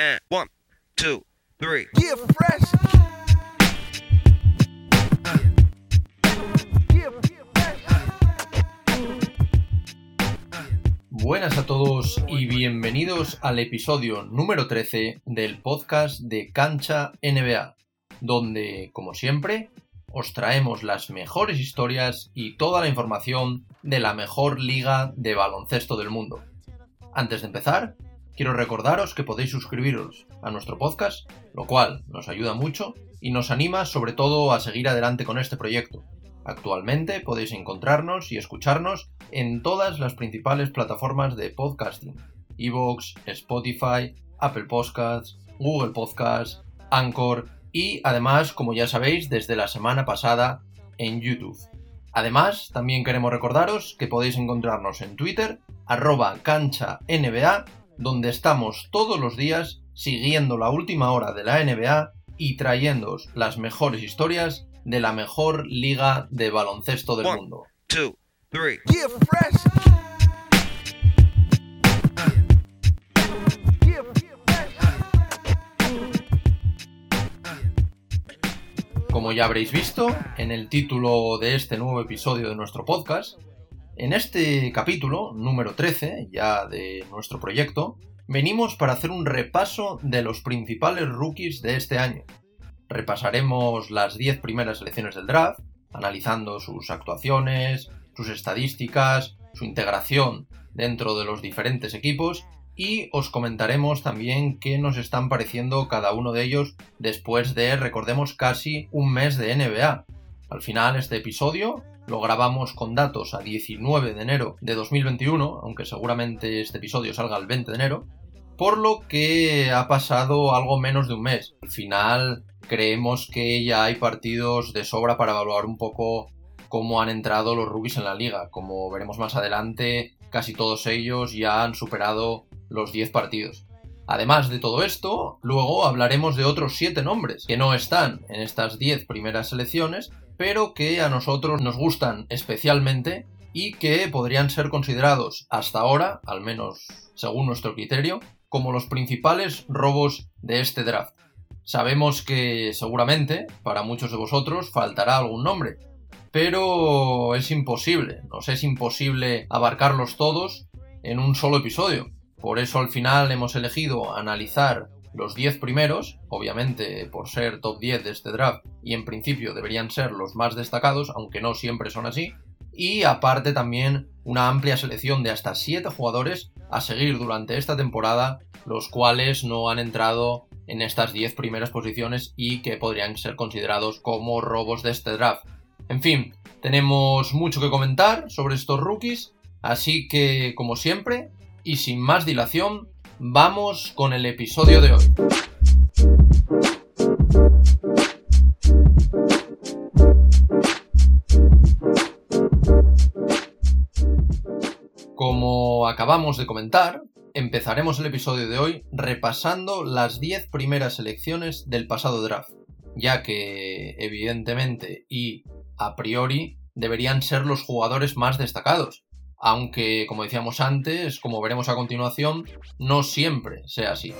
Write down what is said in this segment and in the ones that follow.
And 1, 2, 3. Yeah, fresh. Buenas a todos y bienvenidos al episodio número 13 del podcast de Cancha NBA, donde, como siempre, os traemos las mejores historias y toda la información de la mejor liga de baloncesto del mundo. Antes de empezar, quiero recordaros que podéis suscribiros a nuestro podcast, lo cual nos ayuda mucho y nos anima sobre todo a seguir adelante con este proyecto. Actualmente podéis encontrarnos y escucharnos en todas las principales plataformas de podcasting: iVoox, Spotify, Apple Podcasts, Google Podcasts, Anchor y además, como ya sabéis, desde la semana pasada en YouTube. Además, también queremos recordaros que podéis encontrarnos en Twitter, @CanchaNBA, donde estamos todos los días siguiendo la última hora de la NBA y trayéndoos las mejores historias de la mejor liga de baloncesto del mundo. 1, 2, 3. Yeah, fresh. Como ya habréis visto en el título de este nuevo episodio de nuestro podcast, en este capítulo, número 13, ya de nuestro proyecto, venimos para hacer un repaso de los principales rookies de este año. Repasaremos las 10 primeras selecciones del draft, analizando sus actuaciones, sus estadísticas, su integración dentro de los diferentes equipos y os comentaremos también qué nos están pareciendo cada uno de ellos después de, recordemos, casi un mes de NBA. Al final, este episodio lo grabamos con datos a 19 de enero de 2021, aunque seguramente este episodio salga el 20 de enero, por lo que ha pasado algo menos de un mes. Al final, creemos que ya hay partidos de sobra para evaluar un poco cómo han entrado los rookies en la liga. Como veremos más adelante, casi todos ellos ya han superado los 10 partidos. Además de todo esto, luego hablaremos de otros 7 nombres que no están en estas 10 primeras selecciones, pero que a nosotros nos gustan especialmente y que podrían ser considerados hasta ahora, al menos según nuestro criterio, como los principales robos de este draft. Sabemos que seguramente para muchos de vosotros faltará algún nombre, pero es imposible, nos es imposible abarcarlos todos en un solo episodio. Por eso al final hemos elegido analizar los 10 primeros, obviamente por ser top 10 de este draft y en principio deberían ser los más destacados, aunque no siempre son así, y aparte también una amplia selección de hasta 7 jugadores a seguir durante esta temporada, los cuales no han entrado en estas 10 primeras posiciones y que podrían ser considerados como robos de este draft. En fin, tenemos mucho que comentar sobre estos rookies, así que como siempre y sin más dilación, vamos con el episodio de hoy. Como acabamos de comentar, empezaremos el episodio de hoy repasando las 10 primeras selecciones del pasado draft, ya que evidentemente y a priori deberían ser los jugadores más destacados, aunque, como decíamos antes, como veremos a continuación, no siempre sea así.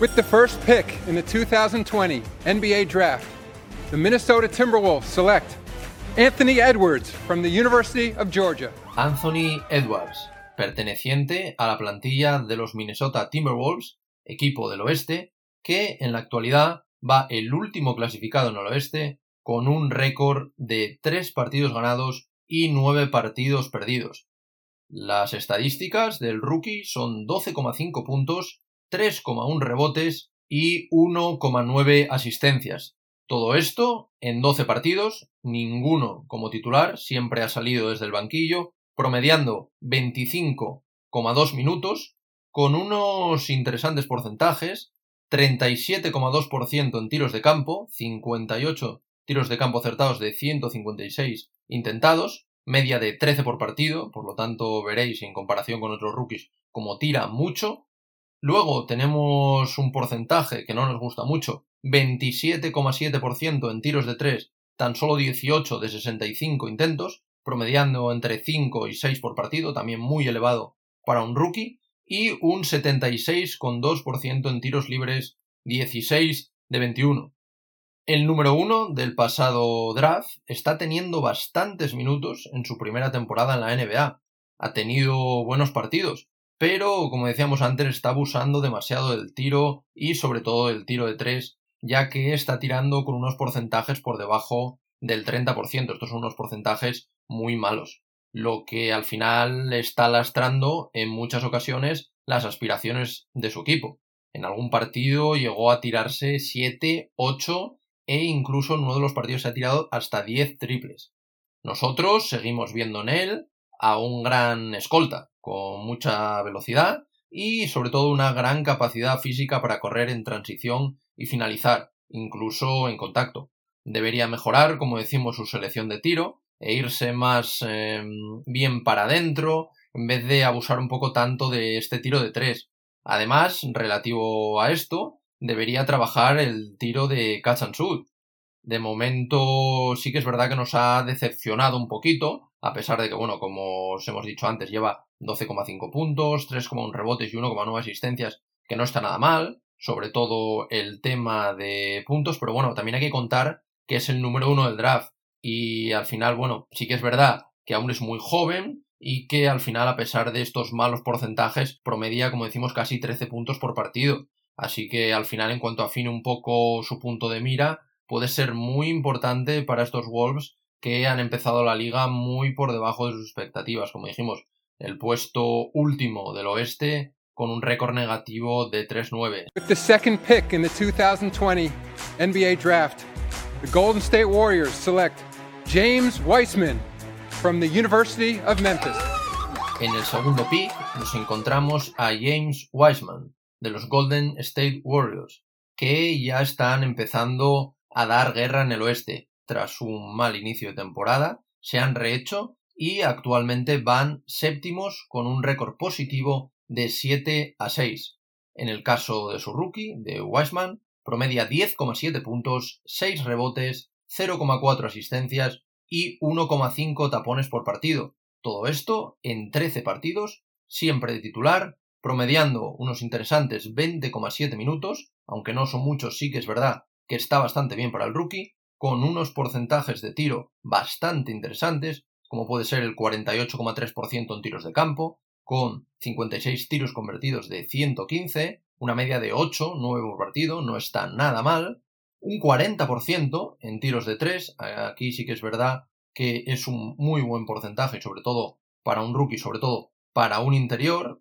With the first pick in the 2020 NBA draft, the Minnesota Timberwolves select Anthony Edwards from the University of Georgia. Anthony Edwards, perteneciente a la plantilla de los Minnesota Timberwolves, equipo del oeste, que en la actualidad va el último clasificado en el oeste con un récord de 3 partidos ganados y 9 partidos perdidos. Las estadísticas del rookie son 12,5 puntos, 3,1 rebotes y 1,9 asistencias. Todo esto en 12 partidos, ninguno como titular, siempre ha salido desde el banquillo, promediando 25,2 minutos, con unos interesantes porcentajes: 37,2% en tiros de campo, 58 tiros de campo acertados de 156 intentados, media de 13 por partido, por lo tanto veréis en comparación con otros rookies como tira mucho. Luego tenemos un porcentaje que no nos gusta mucho, 27,7% en tiros de 3, tan solo 18 de 65 intentos, promediando entre 5 y 6 por partido, también muy elevado para un rookie. y un 76,2% en tiros libres, 16 de 21. El número 1 del pasado draft está teniendo bastantes minutos en su primera temporada en la NBA. Ha tenido buenos partidos, pero como decíamos antes está abusando demasiado del tiro y sobre todo del tiro de 3, ya que está tirando con unos porcentajes por debajo del 30%. Estos son unos porcentajes muy malos, lo que al final está lastrando en muchas ocasiones las aspiraciones de su equipo. En algún partido llegó a tirarse 7, 8 e incluso en uno de los partidos se ha tirado hasta 10 triples. Nosotros seguimos viendo en él a un gran escolta, con mucha velocidad y sobre todo una gran capacidad física para correr en transición y finalizar, incluso en contacto. Debería mejorar, como decimos, su selección de tiro e irse más bien para adentro, en vez de abusar un poco tanto de este tiro de 3. Además, relativo a esto, debería trabajar el tiro de catch and shoot. De momento sí que es verdad que nos ha decepcionado un poquito, a pesar de que, bueno, como os hemos dicho antes, lleva 12,5 puntos, 3,1 rebotes y 1,9 asistencias, que no está nada mal, sobre todo el tema de puntos, pero bueno, también hay que contar que es el número 1 del draft y al final, bueno, sí que es verdad que aún es muy joven, y que al final, a pesar de estos malos porcentajes, promedia, como decimos, casi 13 puntos por partido. Así que al final, en cuanto afine un poco su punto de mira, puede ser muy importante para estos Wolves que han empezado la liga muy por debajo de sus expectativas. Como dijimos, el puesto último del oeste con un récord negativo de 3-9. With the second pick in the 2020 NBA Draft, the Golden State Warriors select James Wiseman from the University of Memphis. En el segundo pick nos encontramos a James Wiseman de los Golden State Warriors, que ya están empezando a dar guerra en el oeste. Tras un mal inicio de temporada, se han rehecho y actualmente van séptimos con un récord positivo de 7-6. En el caso de su rookie, de Wiseman, promedia 10,7 puntos, 6 rebotes, 0,4 asistencias y 1,5 tapones por partido. Todo esto en 13 partidos, siempre de titular, promediando unos interesantes 20,7 minutos, aunque no son muchos, sí que es verdad que está bastante bien para el rookie, con unos porcentajes de tiro bastante interesantes, como puede ser el 48,3% en tiros de campo, con 56 tiros convertidos de 115, una media de 8, 9 por partido, no está nada mal. Un 40% en tiros de 3, aquí sí que es verdad que es un muy buen porcentaje, sobre todo para un rookie, sobre todo para un interior.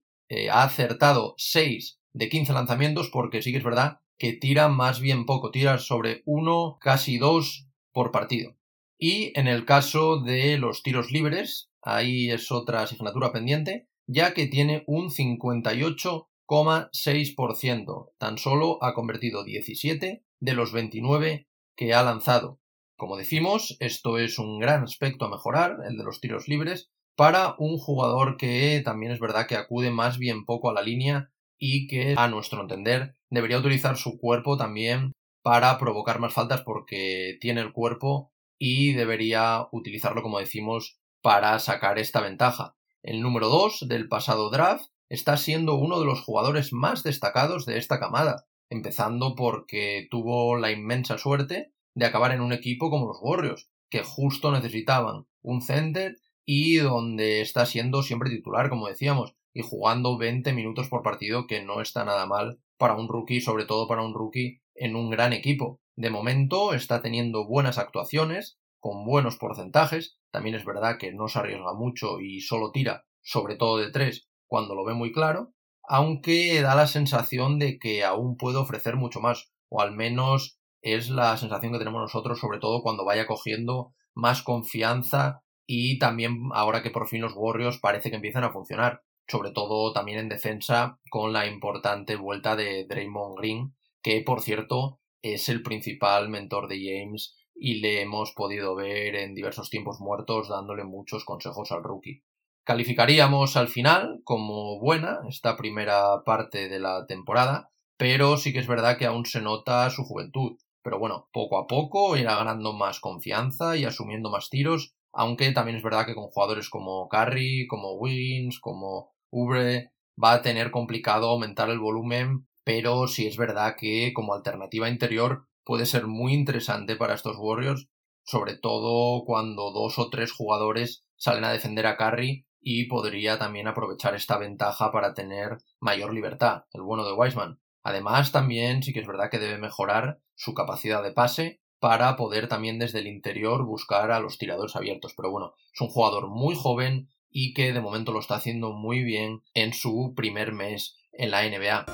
Ha acertado 6 de 15 lanzamientos porque sí que es verdad que tira más bien poco, tira sobre 1, casi 2 por partido. Y en el caso de los tiros libres, ahí es otra asignatura pendiente, ya que tiene un 58,6%, tan solo ha convertido 17 de los 29 que ha lanzado. Como decimos, esto es un gran aspecto a mejorar, el de los tiros libres, para un jugador que también es verdad que acude más bien poco a la línea y que, a nuestro entender, debería utilizar su cuerpo también para provocar más faltas porque tiene el cuerpo y debería utilizarlo, como decimos, para sacar esta ventaja. El número 2 del pasado draft está siendo uno de los jugadores más destacados de esta camada, empezando porque tuvo la inmensa suerte de acabar en un equipo como los Warriors, que justo necesitaban un center y donde está siendo siempre titular, como decíamos, y jugando 20 minutos por partido, que no está nada mal para un rookie, sobre todo para un rookie en un gran equipo. De momento está teniendo buenas actuaciones, con buenos porcentajes. También es verdad que no se arriesga mucho y solo tira, sobre todo de 3, cuando lo ve muy claro, aunque da la sensación de que aún puede ofrecer mucho más, o al menos es la sensación que tenemos nosotros, sobre todo cuando vaya cogiendo más confianza y también ahora que por fin los Warriors parece que empiezan a funcionar, sobre todo también en defensa con la importante vuelta de Draymond Green, que por cierto es el principal mentor de James y le hemos podido ver en diversos tiempos muertos dándole muchos consejos al rookie. Calificaríamos al final como buena esta primera parte de la temporada, pero sí que es verdad que aún se nota su juventud. Pero bueno, poco a poco irá ganando más confianza y asumiendo más tiros, aunque también es verdad que con jugadores como Curry, como Wiggins, como Oubre, va a tener complicado aumentar el volumen, pero sí es verdad que como alternativa interior puede ser muy interesante para estos Warriors, sobre todo cuando dos o tres jugadores salen a defender a Curry, y podría también aprovechar esta ventaja para tener mayor libertad, el bueno de Wiseman. Además, también sí que es verdad que debe mejorar su capacidad de pase para poder también desde el interior buscar a los tiradores abiertos. Pero bueno, es un jugador muy joven y que de momento lo está haciendo muy bien en su primer mes en la NBA.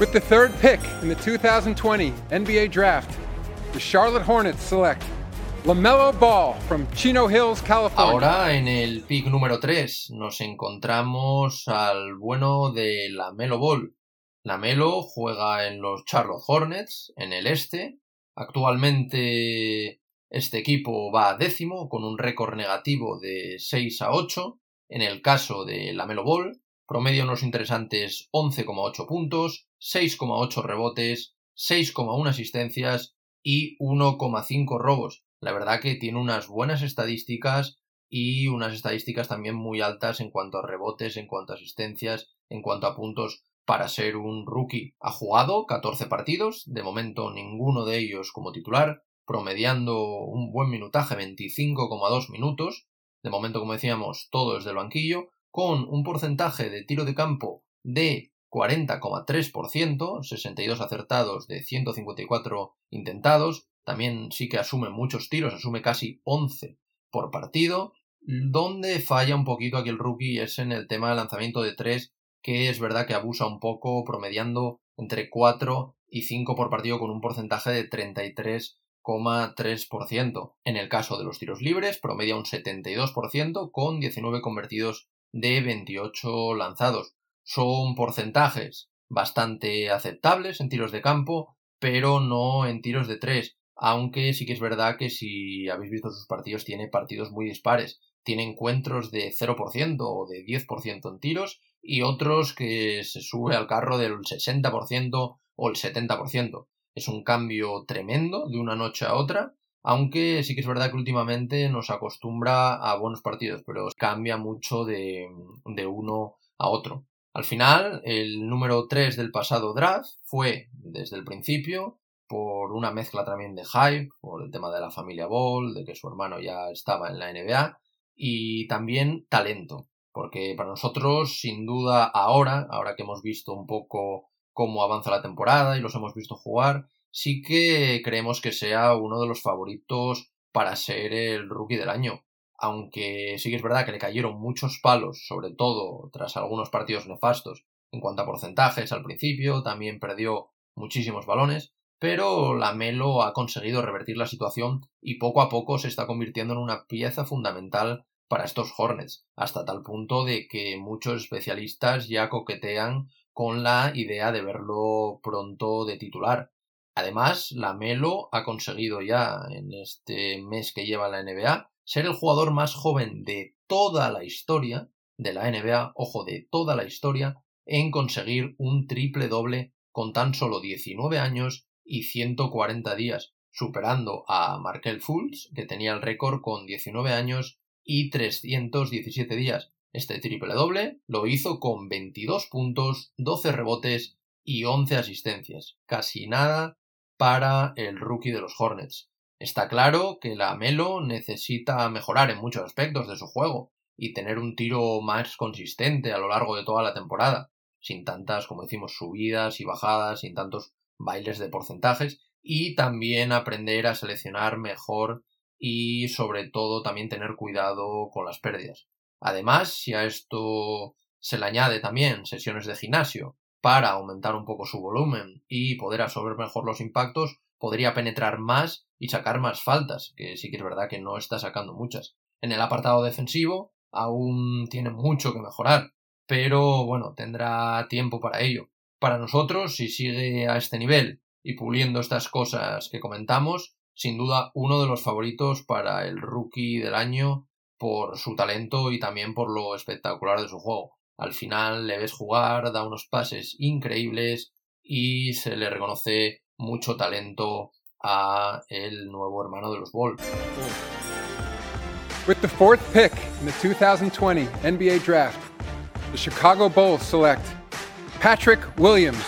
With the third pick in the 2020 NBA Draft, the Charlotte Hornets select LaMelo Ball from Chino Hills, California. Ahora en el pick número 3 nos encontramos al bueno de LaMelo Ball. LaMelo juega en los Charlotte Hornets, en el este. Actualmente este equipo va a 10º con un récord negativo de 6-8. En el caso de LaMelo Ball, promedio unos interesantes 11,8 puntos, 6,8 rebotes, 6,1 asistencias y 1,5 robos. La verdad que tiene unas buenas estadísticas y unas estadísticas también muy altas en cuanto a rebotes, en cuanto a asistencias, en cuanto a puntos para ser un rookie. Ha jugado 14 partidos, de momento ninguno de ellos como titular, promediando un buen minutaje, 25,2 minutos. De momento, como decíamos, todo es del banquillo, con un porcentaje de tiro de campo de 40,3%, 62 acertados de 154 intentados. También sí que asume muchos tiros, asume casi 11 por partido. Donde falla un poquito aquí el rookie es en el tema de lanzamiento de 3, que es verdad que abusa un poco, promediando entre 4 y 5 por partido con un porcentaje de 33,3%. En el caso de los tiros libres, promedia un 72% con 19 convertidos de 28 lanzados. Son porcentajes bastante aceptables en tiros de campo, pero no en tiros de 3. Aunque sí que es verdad que si habéis visto sus partidos, tiene partidos muy dispares. Tiene encuentros de 0% o de 10% en tiros y otros que se sube al carro del 60% o el 70%. Es un cambio tremendo de una noche a otra, aunque sí que es verdad que últimamente nos acostumbra a buenos partidos, pero cambia mucho de uno a otro. Al final, el número 3 del pasado draft fue, desde el principio, por una mezcla también de hype, por el tema de la familia Ball, de que su hermano ya estaba en la NBA, y también talento, porque para nosotros, sin duda, ahora que hemos visto un poco cómo avanza la temporada y los hemos visto jugar, sí que creemos que sea uno de los favoritos para ser el rookie del año. Aunque sí que es verdad que le cayeron muchos palos, sobre todo tras algunos partidos nefastos en cuanto a porcentajes al principio, también perdió muchísimos balones, pero LaMelo ha conseguido revertir la situación y poco a poco se está convirtiendo en una pieza fundamental para estos Hornets, hasta tal punto de que muchos especialistas ya coquetean con la idea de verlo pronto de titular. Además, LaMelo ha conseguido ya en este mes que lleva la NBA ser el jugador más joven de toda la historia de la NBA, ojo, de toda la historia, en conseguir un triple doble con tan solo 19 años y 140 días, superando a Markelle Fultz, que tenía el récord con 19 años y 317 días. Este triple doble lo hizo con 22 puntos, 12 rebotes y 11 asistencias. Casi nada para el rookie de los Hornets. Está claro que LaMelo necesita mejorar en muchos aspectos de su juego y tener un tiro más consistente a lo largo de toda la temporada, sin tantas, como decimos, subidas y bajadas, sin tantos bailes de porcentajes, y también aprender a seleccionar mejor y sobre todo también tener cuidado con las pérdidas. Además, si a esto se le añade también sesiones de gimnasio para aumentar un poco su volumen y poder absorber mejor los impactos, podría penetrar más y sacar más faltas, que sí que es verdad que no está sacando muchas. En el apartado defensivo aún tiene mucho que mejorar, pero bueno, tendrá tiempo para ello. Para nosotros, si sigue a este nivel y puliendo estas cosas que comentamos, sin duda uno de los favoritos para el rookie del año por su talento y también por lo espectacular de su juego. Al final le ves jugar, da unos pases increíbles y se le reconoce mucho talento a el nuevo hermano de los Ball. With the fourth pick in the 2020 NBA Draft, the Chicago Bulls select Patrick Williams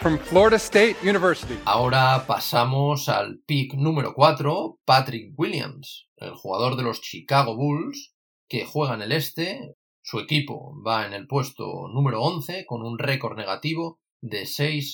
from Florida State University. Ahora pasamos al pick número 4, Patrick Williams, el jugador de los Chicago Bulls que juega en el este. Su equipo va en el puesto número 11 con un récord negativo de 6-8.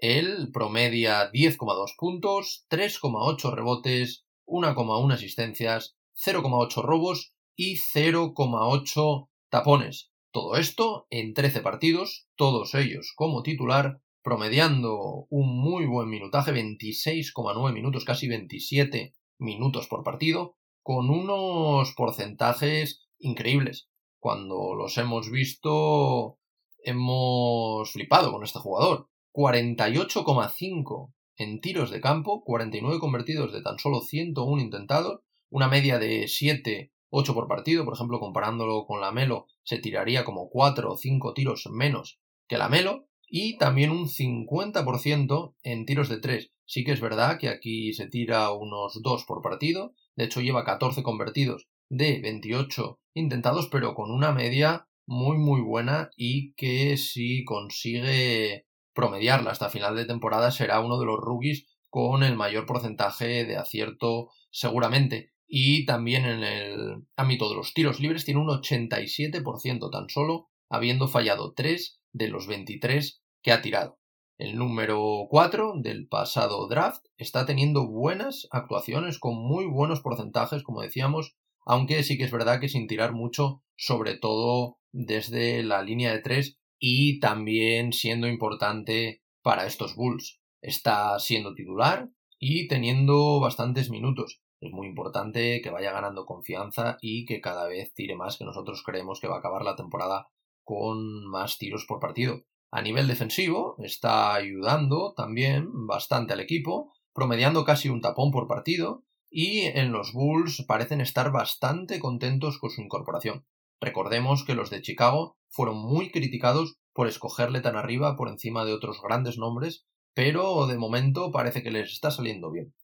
Él promedia 10,2 puntos, 3,8 rebotes, 1,1 asistencias, 0,8 robos y 0,8 tapones. Todo esto en 13 partidos, todos ellos como titular, promediando un muy buen minutaje, 26,9 minutos, casi 27 minutos por partido, con unos porcentajes increíbles. Cuando los hemos visto, hemos flipado con este jugador. 48,5 en tiros de campo, 49 convertidos de tan solo 101 intentados, una media de 7, 8 por partido. Por ejemplo, comparándolo con LaMelo, se tiraría como 4 o 5 tiros menos que LaMelo, y también un 50% en tiros de 3. Sí que es verdad que aquí se tira unos 2 por partido, de hecho lleva 14 convertidos de 28 intentados, pero con una media muy muy buena, y que si consigue promediarla hasta final de temporada será uno de los rookies con el mayor porcentaje de acierto seguramente. Y también en el ámbito de los tiros libres tiene un 87% tan solo, habiendo fallado 3 de los 23 que ha tirado. El número 4 del pasado draft está teniendo buenas actuaciones con muy buenos porcentajes, como decíamos, aunque sí que es verdad que sin tirar mucho, sobre todo desde la línea de 3, y también siendo importante para estos Bulls. Está siendo titular y teniendo bastantes minutos. Es muy importante que vaya ganando confianza y que cada vez tire más, que nosotros creemos que va a acabar la temporada con más tiros por partido. A nivel defensivo está ayudando también bastante al equipo, promediando casi un tapón por partido, y en los Bulls parecen estar bastante contentos con su incorporación. Recordemos que los de Chicago fueron muy criticados por escogerle tan arriba por encima de otros grandes nombres, pero de momento parece que les está saliendo bien.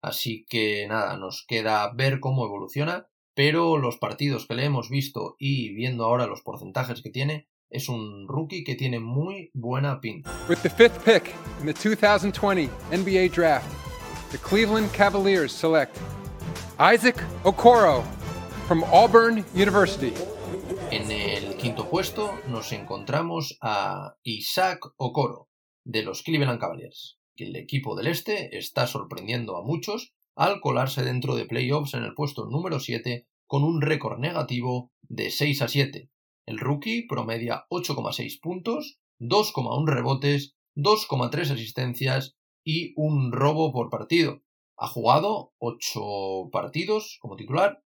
Así que nada, nos queda ver cómo evoluciona, pero los partidos que le hemos visto y viendo ahora los porcentajes que tiene, es un rookie que tiene muy buena pinta. With the fifth pick in the 2020 NBA Draft, the Cleveland Cavaliers select Isaac Okoro from Auburn University. En el quinto puesto nos encontramos a Isaac Okoro de los Cleveland Cavaliers. El equipo del este está sorprendiendo a muchos al colarse dentro de playoffs en el puesto número 7 con un récord negativo de 6-7. El rookie promedia 8,6 puntos, 2,1 rebotes, 2,3 asistencias y un robo por partido. Ha jugado 8 partidos como titular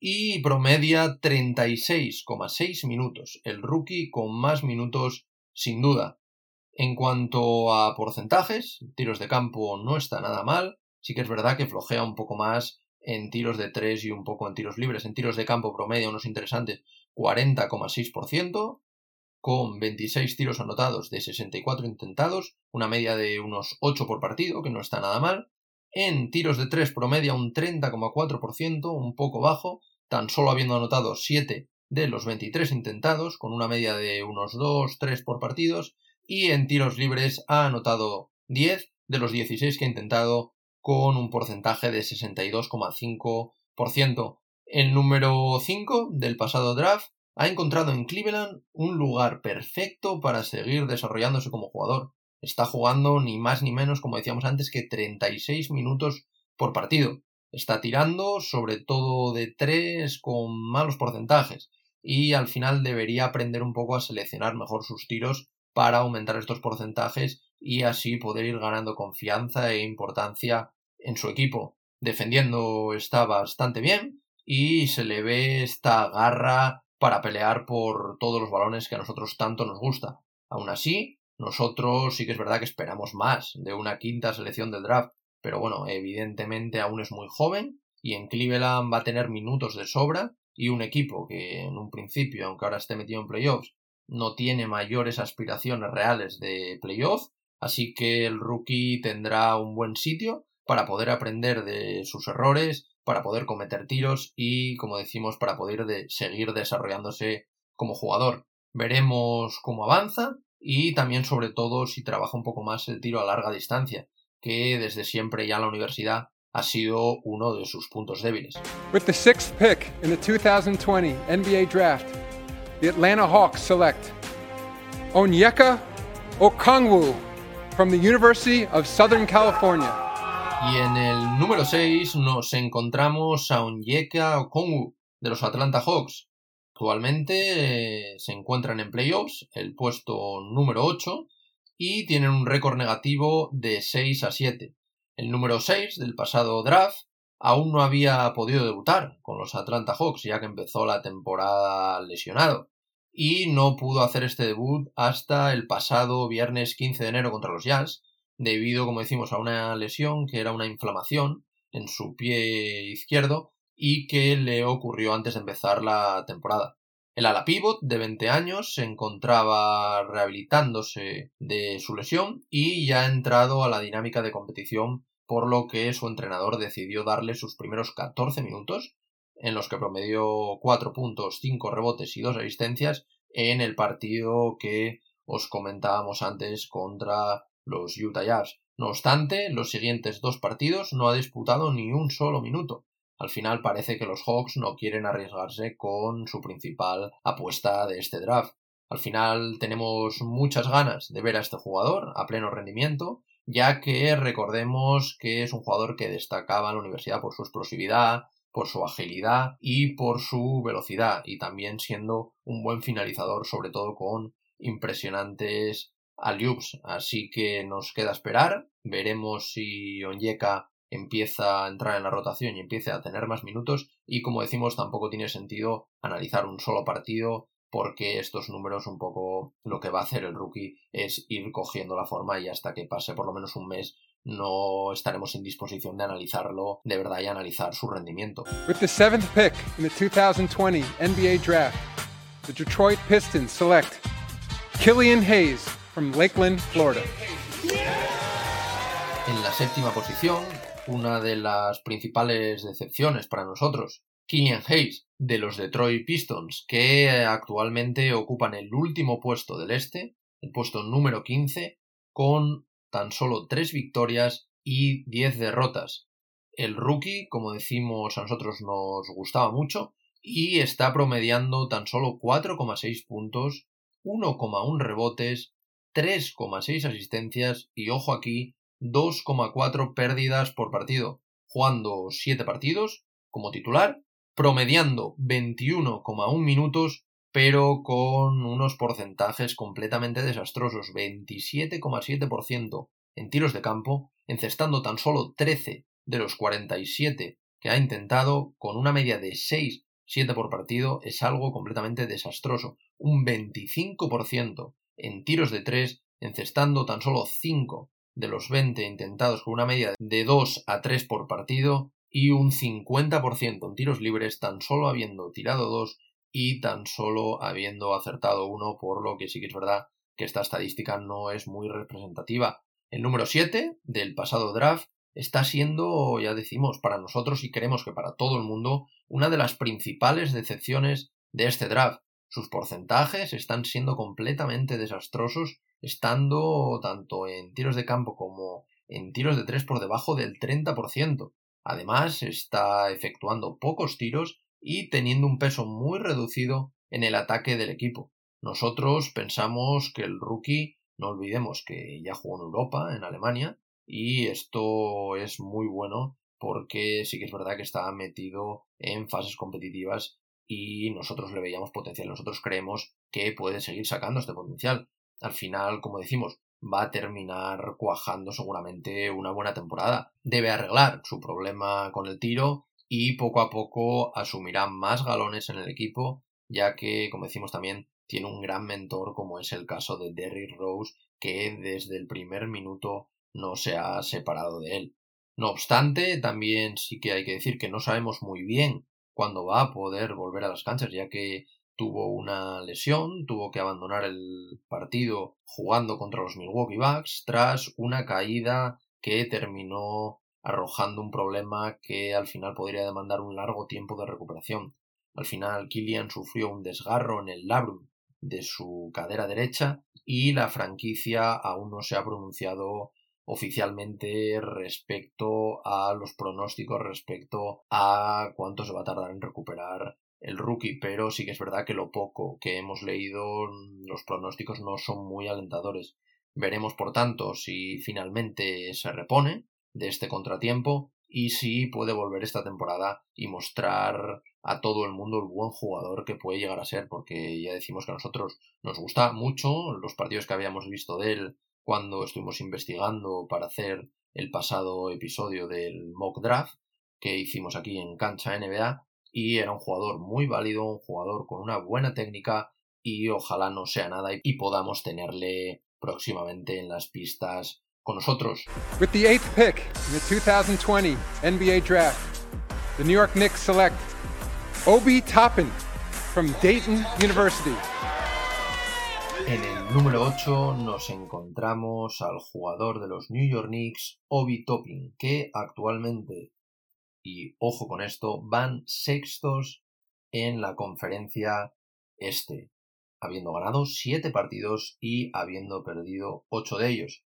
y promedia 36,6 minutos. El rookie con más minutos sin duda. En cuanto a porcentajes, tiros de campo no está nada mal. Sí que es verdad que flojea un poco más en tiros de 3 y un poco en tiros libres. En tiros de campo promedia unos interesantes 40,6%. Con 26 tiros anotados de 64 intentados, una media de unos 8 por partido, que no está nada mal. En tiros de 3 promedia un 30,4%, un poco bajo, tan solo habiendo anotado 7 de los 23 intentados, con una media de unos 2-3 por partidos. Y en tiros libres ha anotado 10 de los 16 que ha intentado, con un porcentaje de 62,5%. El número 5 del pasado draft ha encontrado en Cleveland un lugar perfecto para seguir desarrollándose como jugador. Está jugando ni más ni menos, como decíamos antes, que 36 minutos por partido. Está tirando sobre todo de 3 con malos porcentajes, y al final debería aprender un poco a seleccionar mejor sus tiros para aumentar estos porcentajes y así poder ir ganando confianza e importancia en su equipo. Defendiendo está bastante bien y se le ve esta garra para pelear por todos los balones que a nosotros tanto nos gusta. Aún así, nosotros sí que es verdad que esperamos más de una quinta selección del draft, pero bueno, evidentemente aún es muy joven y en Cleveland va a tener minutos de sobra, y un equipo que en un principio, aunque ahora esté metido en playoffs, no tiene mayores aspiraciones reales de playoff, así que el rookie tendrá un buen sitio para poder aprender de sus errores, para poder cometer tiros y, como decimos, para poder seguir desarrollándose como jugador. Veremos cómo avanza y también, sobre todo, si trabaja un poco más el tiro a larga distancia, que desde siempre ya en la universidad ha sido uno de sus puntos débiles. With the sixth pick in the 2020 NBA Draft, the Atlanta Hawks select Onyeka Okongwu from the University of Southern California. Y en el número 6 nos encontramos a Onyeka Okongwu de los Atlanta Hawks. Actualmente se encuentran en playoffs, el puesto número 8, y tienen un récord negativo de 6-7. El número 6 del pasado draft aún no había podido debutar con los Atlanta Hawks, ya que empezó la temporada lesionado, y no pudo hacer este debut hasta el pasado viernes 15 de enero contra los Jazz, debido, como decimos, a una lesión que era una inflamación en su pie izquierdo y que le ocurrió antes de empezar la temporada. El ala pívot de 20 años se encontraba rehabilitándose de su lesión y ya ha entrado a la dinámica de competición, por lo que su entrenador decidió darle sus primeros 14 minutos, en los que promedió 4 puntos, 5 rebotes y 2 asistencias en el partido que os comentábamos antes contra los Utah Jazz. No obstante, los siguientes dos partidos no ha disputado ni un solo minuto. Al final parece que los Hawks no quieren arriesgarse con su principal apuesta de este draft. Al final tenemos muchas ganas de ver a este jugador a pleno rendimiento, ya que recordemos que es un jugador que destacaba en la universidad por su explosividad, por su agilidad y por su velocidad, y también siendo un buen finalizador, sobre todo con impresionantes alley-oops. Así que nos queda esperar, veremos si Onyeka empieza a entrar en la rotación y empieza a tener más minutos, y como decimos, tampoco tiene sentido analizar un solo partido, porque estos números, un poco lo que va a hacer el rookie es ir cogiendo la forma, y hasta que pase por lo menos un mes no estaremos en disposición de analizarlo de verdad y analizar su rendimiento. With the seventh pick in the 2020 NBA Draft, the Detroit Pistons select Killian Hayes from Lakeland, Florida. En la séptima posición, una de las principales decepciones para nosotros, Killian Hayes de los Detroit Pistons, que actualmente ocupan el último puesto del este, el puesto número 15, con tan solo 3 victorias y 10 derrotas. El rookie, como decimos, a nosotros nos gustaba mucho y está promediando tan solo 4,6 puntos, 1,1 rebotes, 3,6 asistencias y, ojo aquí, 2,4 pérdidas por partido, jugando 7 partidos como titular, promediando 21,1 minutos, pero con unos porcentajes completamente desastrosos, 27,7% en tiros de campo, encestando tan solo 13 de los 47 que ha intentado, con una media de 6-7 por partido, es algo completamente desastroso, un 25% en tiros de 3, encestando tan solo 5 de los 20 intentados, con una media de 2-3 por partido, y un 50% en tiros libres, tan solo habiendo tirado 2 y tan solo habiendo acertado 1, por lo que sí que es verdad que esta estadística no es muy representativa. El número 7 del pasado draft está siendo, ya decimos, para nosotros y creemos que para todo el mundo, una de las principales decepciones de este draft. Sus porcentajes están siendo completamente desastrosos, estando tanto en tiros de campo como en tiros de 3 por debajo del 30%. Además, está efectuando pocos tiros y teniendo un peso muy reducido en el ataque del equipo. Nosotros pensamos que el rookie, no olvidemos que ya jugó en Europa, en Alemania, y esto es muy bueno porque sí que es verdad que está metido en fases competitivas y nosotros le veíamos potencial, nosotros creemos que puede seguir sacando este potencial. Al final, como decimos, va a terminar cuajando seguramente una buena temporada. Debe arreglar su problema con el tiro y poco a poco asumirá más galones en el equipo, ya que, como decimos también, tiene un gran mentor, como es el caso de Derrick Rose, que desde el primer minuto no se ha separado de él. No obstante, también sí que hay que decir que no sabemos muy bien cuándo va a poder volver a las canchas, ya que tuvo una lesión, tuvo que abandonar el partido jugando contra los Milwaukee Bucks tras una caída que terminó arrojando un problema que al final podría demandar un largo tiempo de recuperación. Al final, Killian sufrió un desgarro en el labrum de su cadera derecha, y la franquicia aún no se ha pronunciado oficialmente respecto a los pronósticos, respecto a cuánto se va a tardar en recuperar el rookie, pero sí que es verdad que lo poco que hemos leído, los pronósticos no son muy alentadores. Veremos, por tanto, si finalmente se repone de este contratiempo y si puede volver esta temporada y mostrar a todo el mundo el buen jugador que puede llegar a ser, porque ya decimos que a nosotros nos gusta mucho los partidos que habíamos visto de él cuando estuvimos investigando para hacer el pasado episodio del mock draft que hicimos aquí en Cancha NBA, y era un jugador muy válido, un jugador con una buena técnica, y ojalá no sea nada y podamos tenerle próximamente en las pistas con nosotros. With the 8th pick in the 2020 NBA draft, the New York Knicks select Obi Toppin from Dayton University. En el número 8 nos encontramos al jugador de los New York Knicks, Obi Toppin, que actualmente, y ojo con esto, van sextos en la conferencia este, habiendo ganado 7 partidos y habiendo perdido 8 de ellos.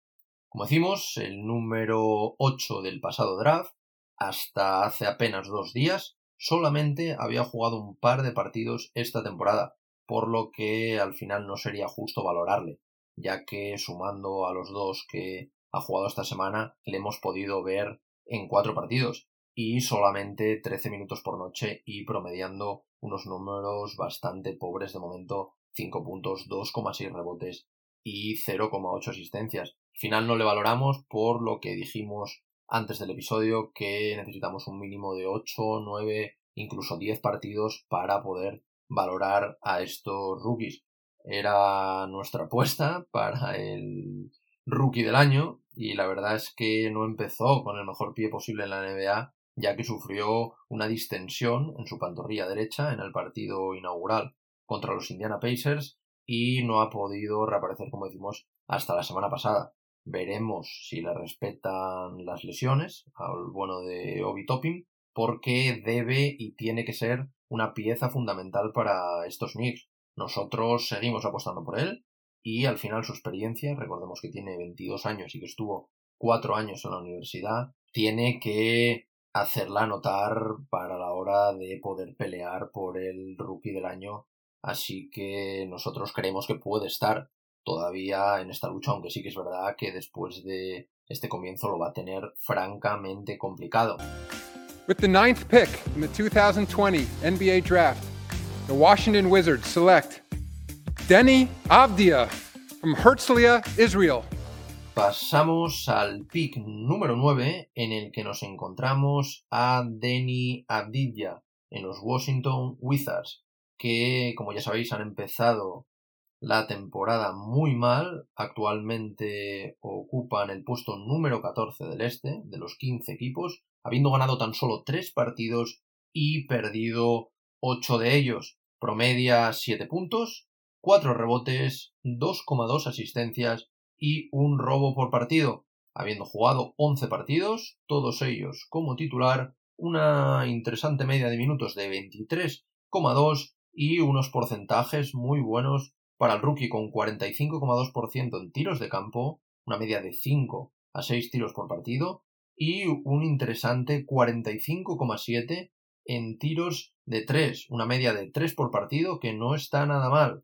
Como decimos, el número 8 del pasado draft, hasta hace apenas 2 días, solamente había jugado un par de partidos esta temporada, por lo que al final no sería justo valorarle, ya que sumando a los 2 que ha jugado esta semana, le hemos podido ver en 4 partidos y solamente 13 minutos por noche y promediando unos números bastante pobres de momento: 5 puntos, 2,6 rebotes y 0,8 asistencias. Al final no le valoramos por lo que dijimos antes del episodio, que necesitamos un mínimo de 8, 9, incluso 10 partidos para poder valorar a estos rookies. Era nuestra apuesta para el rookie del año y la verdad es que no empezó con el mejor pie posible en la NBA, ya que sufrió una distensión en su pantorrilla derecha en el partido inaugural contra los Indiana Pacers y no ha podido reaparecer, como decimos, hasta la semana pasada. Veremos si le respetan las lesiones al bueno de Obi Toppin, porque debe y tiene que ser una pieza fundamental para estos Knicks. Nosotros seguimos apostando por él y al final su experiencia, recordemos que tiene 22 años y que estuvo 4 años en la universidad, tiene que hacerla notar para la hora de poder pelear por el rookie del año. Así que nosotros creemos que puede estar todavía en esta lucha, aunque sí que es verdad que después de este comienzo lo va a tener francamente complicado. With the 9th pick in the 2020 NBA draft, the Washington Wizards select Deni Avdija from Herzliya, Israel. Pasamos al pick número 9, en el que nos encontramos a Deni Avdija en los Washington Wizards, que, como ya sabéis, han empezado la temporada muy mal. Actualmente ocupan el puesto número 14 del este, de los 15 equipos, habiendo ganado tan solo 3 partidos y perdido 8 de ellos. Promedia 7 puntos, 4 rebotes, 2,2 asistencias y un robo por partido, habiendo jugado 11 partidos, todos ellos como titular, una interesante media de minutos de 23,2 y unos porcentajes muy buenos para el rookie, con 45,2% en tiros de campo, una media de 5 a 6 tiros por partido, y un interesante 45,7% en tiros de 3, una media de 3 por partido, que no está nada mal.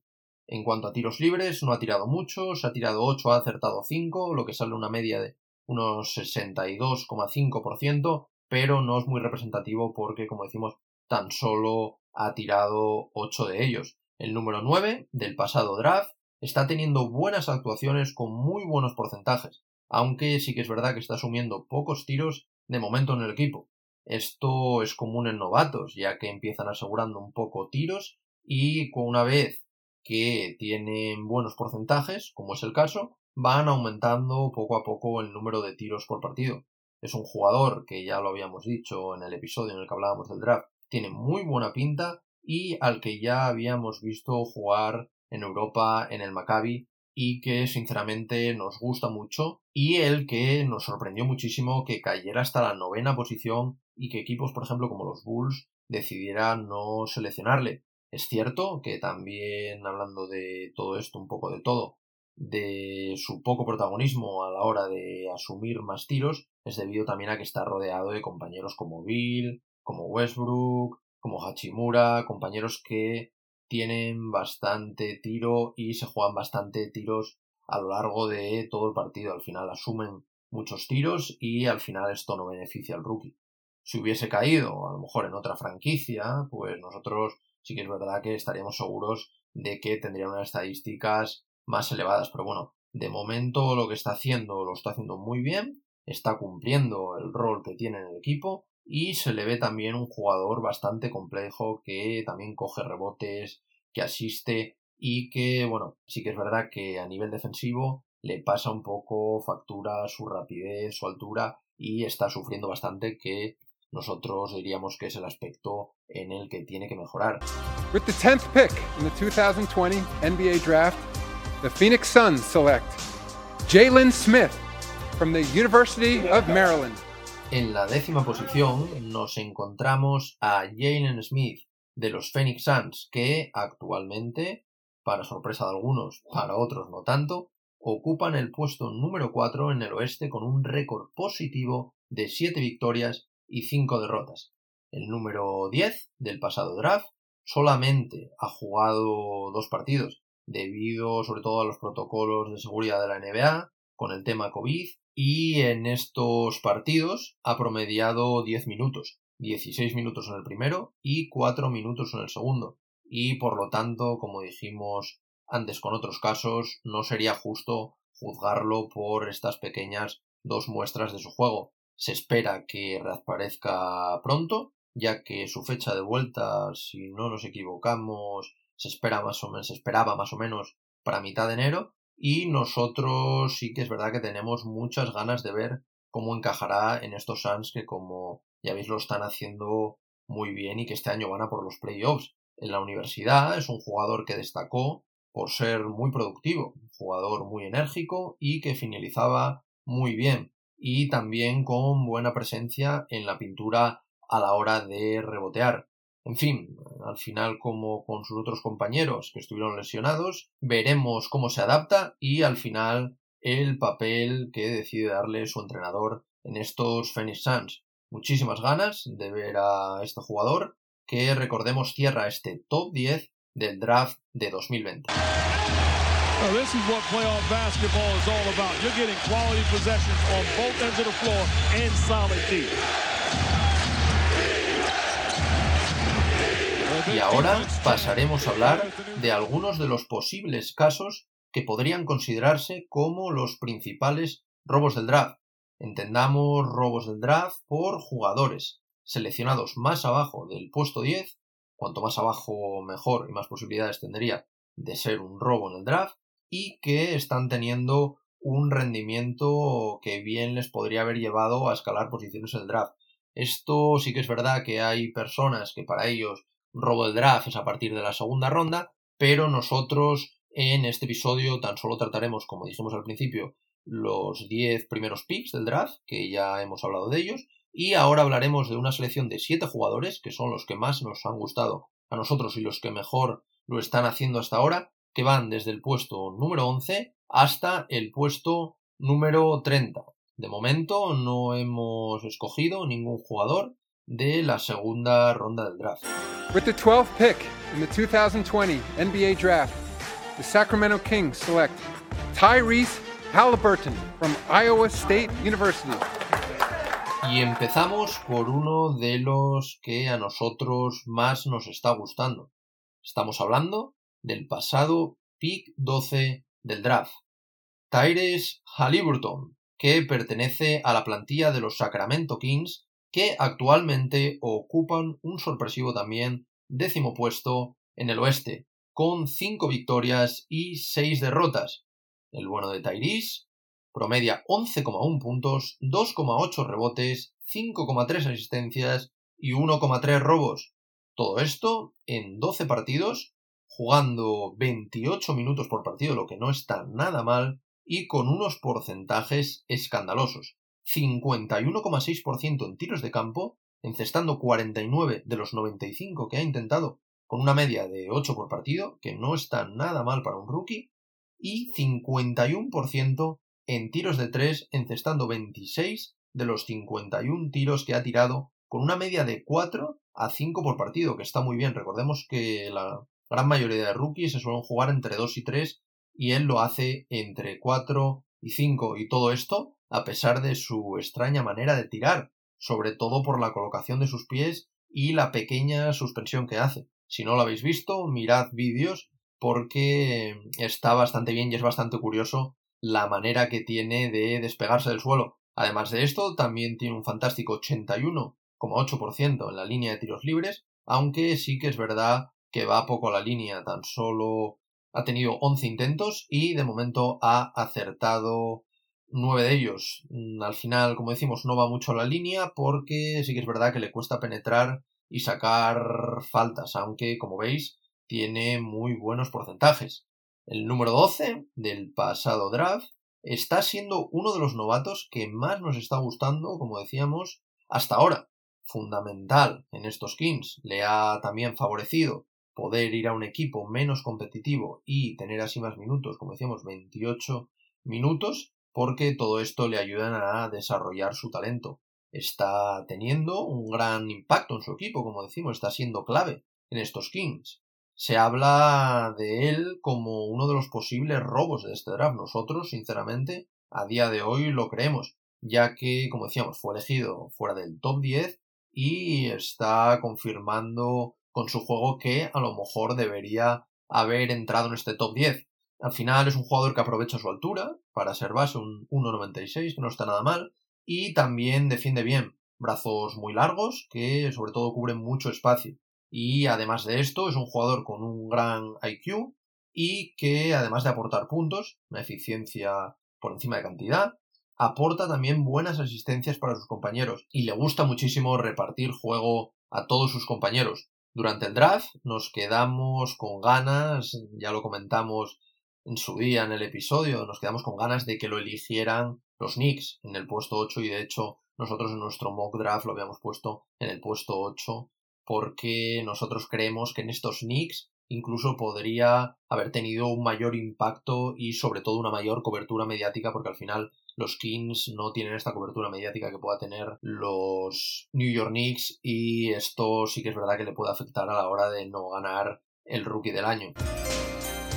En cuanto a tiros libres, no ha tirado muchos, ha tirado 8, ha acertado 5, lo que sale una media de unos 62,5%, pero no es muy representativo porque, como decimos, tan solo ha tirado 8 de ellos. El número 9 del pasado draft está teniendo buenas actuaciones con muy buenos porcentajes, aunque sí que es verdad que está asumiendo pocos tiros de momento en el equipo. Esto es común en novatos, ya que empiezan asegurando un poco tiros y una vez que tienen buenos porcentajes, como es el caso, van aumentando poco a poco el número de tiros por partido. Es un jugador que, ya lo habíamos dicho en el episodio en el que hablábamos del draft, tiene muy buena pinta y al que ya habíamos visto jugar en Europa en el Maccabi y que sinceramente nos gusta mucho, y el que nos sorprendió muchísimo que cayera hasta la 9ª posición y que equipos, por ejemplo, como los Bulls decidieran no seleccionarle. Es cierto que también, hablando de todo esto, un poco de todo, de su poco protagonismo a la hora de asumir más tiros, es debido también a que está rodeado de compañeros como Beal, como Westbrook, como Hachimura, compañeros que tienen bastante tiro y se juegan bastante tiros a lo largo de todo el partido. Al final asumen muchos tiros y al final esto no beneficia al rookie. Si hubiese caído a lo mejor en otra franquicia, pues nosotros sí que es verdad que estaríamos seguros de que tendría unas estadísticas más elevadas, pero bueno, de momento lo que está haciendo lo está haciendo muy bien, está cumpliendo el rol que tiene en el equipo y se le ve también un jugador bastante complejo que también coge rebotes, que asiste y que, bueno, sí que es verdad que a nivel defensivo le pasa un poco factura su rapidez, su altura y está sufriendo bastante, que nosotros diríamos que es el aspecto en el que tiene que mejorar. With the 10th pick in the 2020 NBA draft, the Phoenix Suns select Jalen Smith from the University of Maryland. En la 10ª posición nos encontramos a Jalen Smith de los Phoenix Suns, que actualmente, para sorpresa de algunos, para otros no tanto, ocupan el puesto número 4 en el oeste con un récord positivo de 7 victorias y 5 derrotas. El número 10 del pasado draft solamente ha jugado 2 partidos, debido sobre todo a los protocolos de seguridad de la NBA con el tema COVID, y en estos partidos ha promediado 10 minutos, 16 minutos en el primero y 4 minutos en el segundo, y por lo tanto, como dijimos antes con otros casos, no sería justo juzgarlo por estas pequeñas 2 muestras de su juego. Se espera que reaparezca pronto, ya que su fecha de vuelta, si no nos equivocamos, se esperaba más o menos para mitad de enero, y nosotros sí que es verdad que tenemos muchas ganas de ver cómo encajará en estos Suns, que como ya veis lo están haciendo muy bien y que este año van a por los playoffs. En la universidad es un jugador que destacó por ser muy productivo, un jugador muy enérgico y que finalizaba muy bien, y también con buena presencia en la pintura a la hora de rebotear. En fin, al final, como con sus otros compañeros que estuvieron lesionados, veremos cómo se adapta y al final el papel que decide darle su entrenador en estos Phoenix Suns. Muchísimas ganas de ver a este jugador, que recordemos cierra este top 10 del draft de 2020. Y ahora pasaremos a hablar de algunos de los posibles casos que podrían considerarse como los principales robos del draft. Entendamos robos del draft por jugadores seleccionados más abajo del puesto 10, cuanto más abajo mejor y más posibilidades tendría de ser un robo en el draft, y que están teniendo un rendimiento que bien les podría haber llevado a escalar posiciones en el draft. Esto sí que es verdad que hay personas que para ellos robo del draft es a partir de la segunda ronda, pero nosotros en este episodio tan solo trataremos, como dijimos al principio, los 10 primeros picks del draft, que ya hemos hablado de ellos, y ahora hablaremos de una selección de 7 jugadores, que son los que más nos han gustado a nosotros y los que mejor lo están haciendo hasta ahora, que van desde el puesto número 11 hasta el puesto número 30. De momento no hemos escogido ningún jugador de la segunda ronda del draft. With the 12th pick in the 2020 NBA draft, the Sacramento Kings select Tyrese Halliburton from Iowa State University. Y empezamos por uno de los que a nosotros más nos está gustando. Estamos hablando del pasado pick 12 del draft, Tyrese Halliburton, que pertenece a la plantilla de los Sacramento Kings, que actualmente ocupan un sorpresivo también 10º puesto en el oeste, con 5 victorias y 6 derrotas. El bueno de Tyrese promedia 11,1 puntos, 2,8 rebotes, 5,3 asistencias y 1,3 robos. Todo esto en 12 partidos, jugando 28 minutos por partido, lo que no está nada mal, y con unos porcentajes escandalosos. 51,6% en tiros de campo, encestando 49 de los 95 que ha intentado con una media de 8 por partido, que no está nada mal para un rookie, y 51% en tiros de 3, encestando 26 de los 51 tiros que ha tirado, con una media de 4 a 5 por partido, que está muy bien. Recordemos que la gran mayoría de rookies se suelen jugar entre 2 y 3, y él lo hace entre 4 y 5, y todo esto a pesar de su extraña manera de tirar, sobre todo por la colocación de sus pies y la pequeña suspensión que hace. Si no lo habéis visto, mirad vídeos porque está bastante bien y es bastante curioso la manera que tiene de despegarse del suelo. Además de esto, también tiene un fantástico 81,8% en la línea de tiros libres, aunque sí que es verdad que va poco a la línea. Tan solo ha tenido 11 intentos y de momento ha acertado 9 de ellos. Al final, como decimos, no va mucho a la línea porque sí que es verdad que le cuesta penetrar y sacar faltas, aunque, como veis, tiene muy buenos porcentajes. El número 12 del pasado draft está siendo uno de los novatos que más nos está gustando, como decíamos, hasta ahora. Fundamental en estos Kings. Le ha también favorecido poder ir a un equipo menos competitivo y tener así más minutos, como decíamos, 28 minutos, porque todo esto le ayuda a desarrollar su talento. Está teniendo un gran impacto en su equipo, como decimos, está siendo clave en estos Kings. Se habla de él como uno de los posibles robos de este draft. Nosotros, sinceramente, a día de hoy lo creemos, ya que, como decíamos, fue elegido fuera del top 10 y está confirmando con su juego que a lo mejor debería haber entrado en este top 10. Al final es un jugador que aprovecha su altura para ser base, un 1.96, que no está nada mal, y también defiende bien, brazos muy largos que sobre todo cubren mucho espacio. Y además de esto es un jugador con un gran IQ y que además de aportar puntos, una eficiencia por encima de cantidad, aporta también buenas asistencias para sus compañeros y le gusta muchísimo repartir juego a todos sus compañeros. Durante el draft nos quedamos con ganas, ya lo comentamos en su día en el episodio, nos quedamos con ganas de que lo eligieran los Knicks en el puesto 8 y de hecho nosotros en nuestro mock draft lo habíamos puesto en el puesto 8 porque nosotros creemos que en estos Knicks incluso podría haber tenido un mayor impacto y sobre todo una mayor cobertura mediática, porque al final los Kings no tienen esta cobertura mediática que pueda tener los New York Knicks y esto sí que es verdad que le puede afectar a la hora de no ganar el Rookie del Año.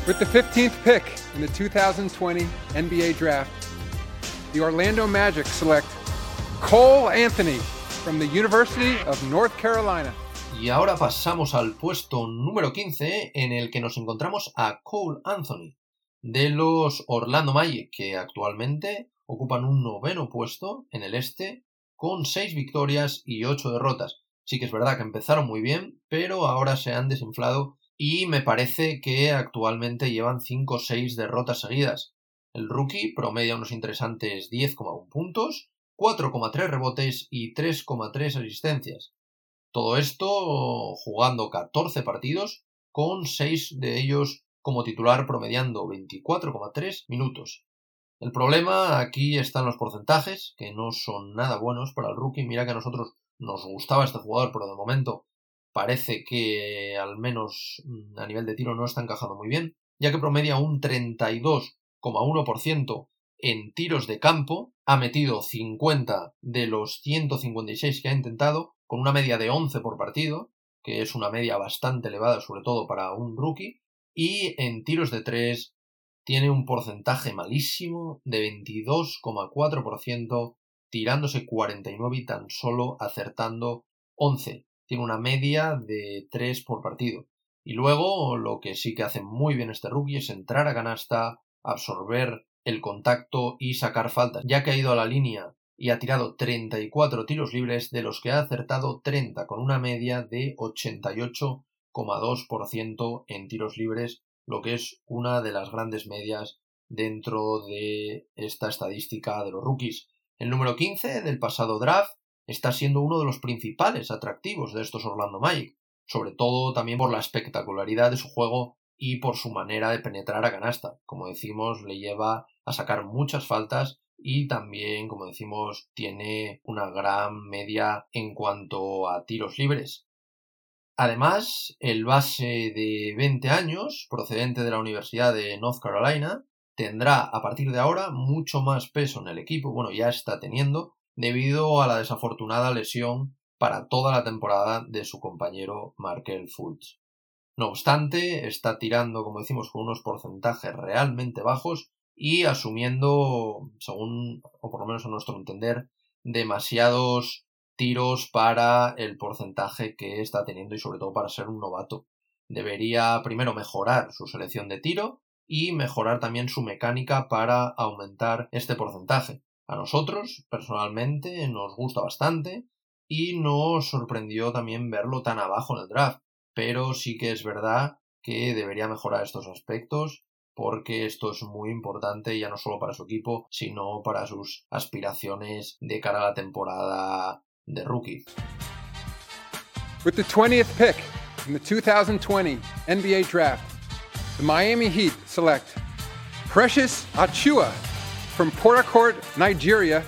With the 15th pick in the 2020 NBA Draft, the Orlando Magic select Cole Anthony from the University of North Carolina. Y ahora pasamos al puesto número 15 en el que nos encontramos a Cole Anthony de los Orlando Magic, que actualmente ocupan un 9º puesto en el este con 6 victorias y 8 derrotas. Sí que es verdad que empezaron muy bien, pero ahora se han desinflado y me parece que actualmente llevan 5 o 6 derrotas seguidas. El rookie promedia unos interesantes 10,1 puntos, 4,3 rebotes y 3,3 asistencias. Todo esto jugando 14 partidos, con 6 de ellos como titular promediando 24,3 minutos. El problema aquí están los porcentajes, que no son nada buenos para el rookie. Mira que a nosotros nos gustaba este jugador, pero de momento parece que al menos a nivel de tiro no está encajando muy bien, ya que promedia un 32,1% en tiros de campo, ha metido 50 de los 156 que ha intentado, con una media de 11 por partido, que es una media bastante elevada, sobre todo para un rookie, y en tiros de 3 tiene un porcentaje malísimo de 22,4%, tirándose 49 y tan solo acertando 11. Tiene una media de 3 por partido. Y luego, lo que sí que hace muy bien este rookie es entrar a canasta, absorber el contacto y sacar faltas, ya que ha ido a la línea y ha tirado 34 tiros libres, de los que ha acertado 30, con una media de 88,2% en tiros libres, lo que es una de las grandes medias dentro de esta estadística de los rookies. El número 15 del pasado draft está siendo uno de los principales atractivos de estos Orlando Magic, sobre todo también por la espectacularidad de su juego y por su manera de penetrar a canasta. Como decimos, le lleva a sacar muchas faltas y también, como decimos, tiene una gran media en cuanto a tiros libres. Además, el base de 20 años, procedente de la Universidad de North Carolina, tendrá a partir de ahora mucho más peso en el equipo, bueno, ya está teniendo, debido a la desafortunada lesión para toda la temporada de su compañero Markelle Fultz. No obstante, está tirando, como decimos, con unos porcentajes realmente bajos y asumiendo, según, o por lo menos a nuestro entender, demasiados tiros para el porcentaje que está teniendo y sobre todo para ser un novato. Debería primero mejorar su selección de tiro y mejorar también su mecánica para aumentar este porcentaje. A nosotros, personalmente, nos gusta bastante y nos sorprendió también verlo tan abajo en el draft. Pero sí que es verdad que debería mejorar estos aspectos porque esto es muy importante ya no solo para su equipo, sino para sus aspiraciones de cara a la temporada de rookie. With the 20th pick in the 2020 NBA draft, the Miami Heat select Precious Achiuwa from Port Harcourt, Nigeria.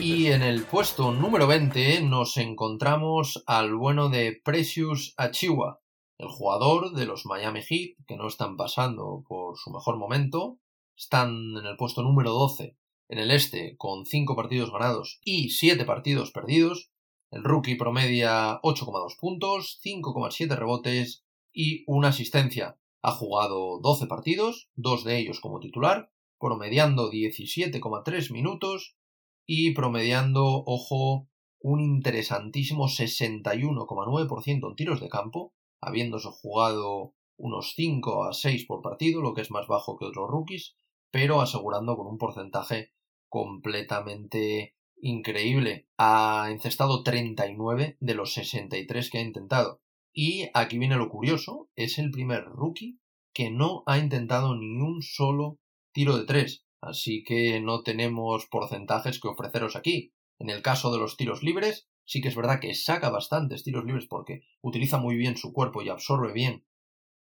Y en el puesto número 20 nos encontramos al bueno de Precious Achiuwa, el jugador de los Miami Heat, que no están pasando por su mejor momento. Están en el puesto número 12 en el este, con 5 partidos ganados y 7 partidos perdidos. El rookie promedia 8,2 puntos, 5,7 rebotes y una asistencia. Ha jugado 12 partidos, 2 de ellos como titular, promediando 17,3 minutos y promediando, ojo, un interesantísimo 61,9% en tiros de campo, habiéndose jugado unos 5 a 6 por partido, lo que es más bajo que otros rookies, pero asegurando con un porcentaje completamente increíble. Ha encestado 39 de los 63 que ha intentado. Y aquí viene lo curioso, es el primer rookie que no ha intentado ni un solo tiro de 3, así que no tenemos porcentajes que ofreceros aquí. En el caso de los tiros libres, sí que es verdad que saca bastantes tiros libres porque utiliza muy bien su cuerpo y absorbe bien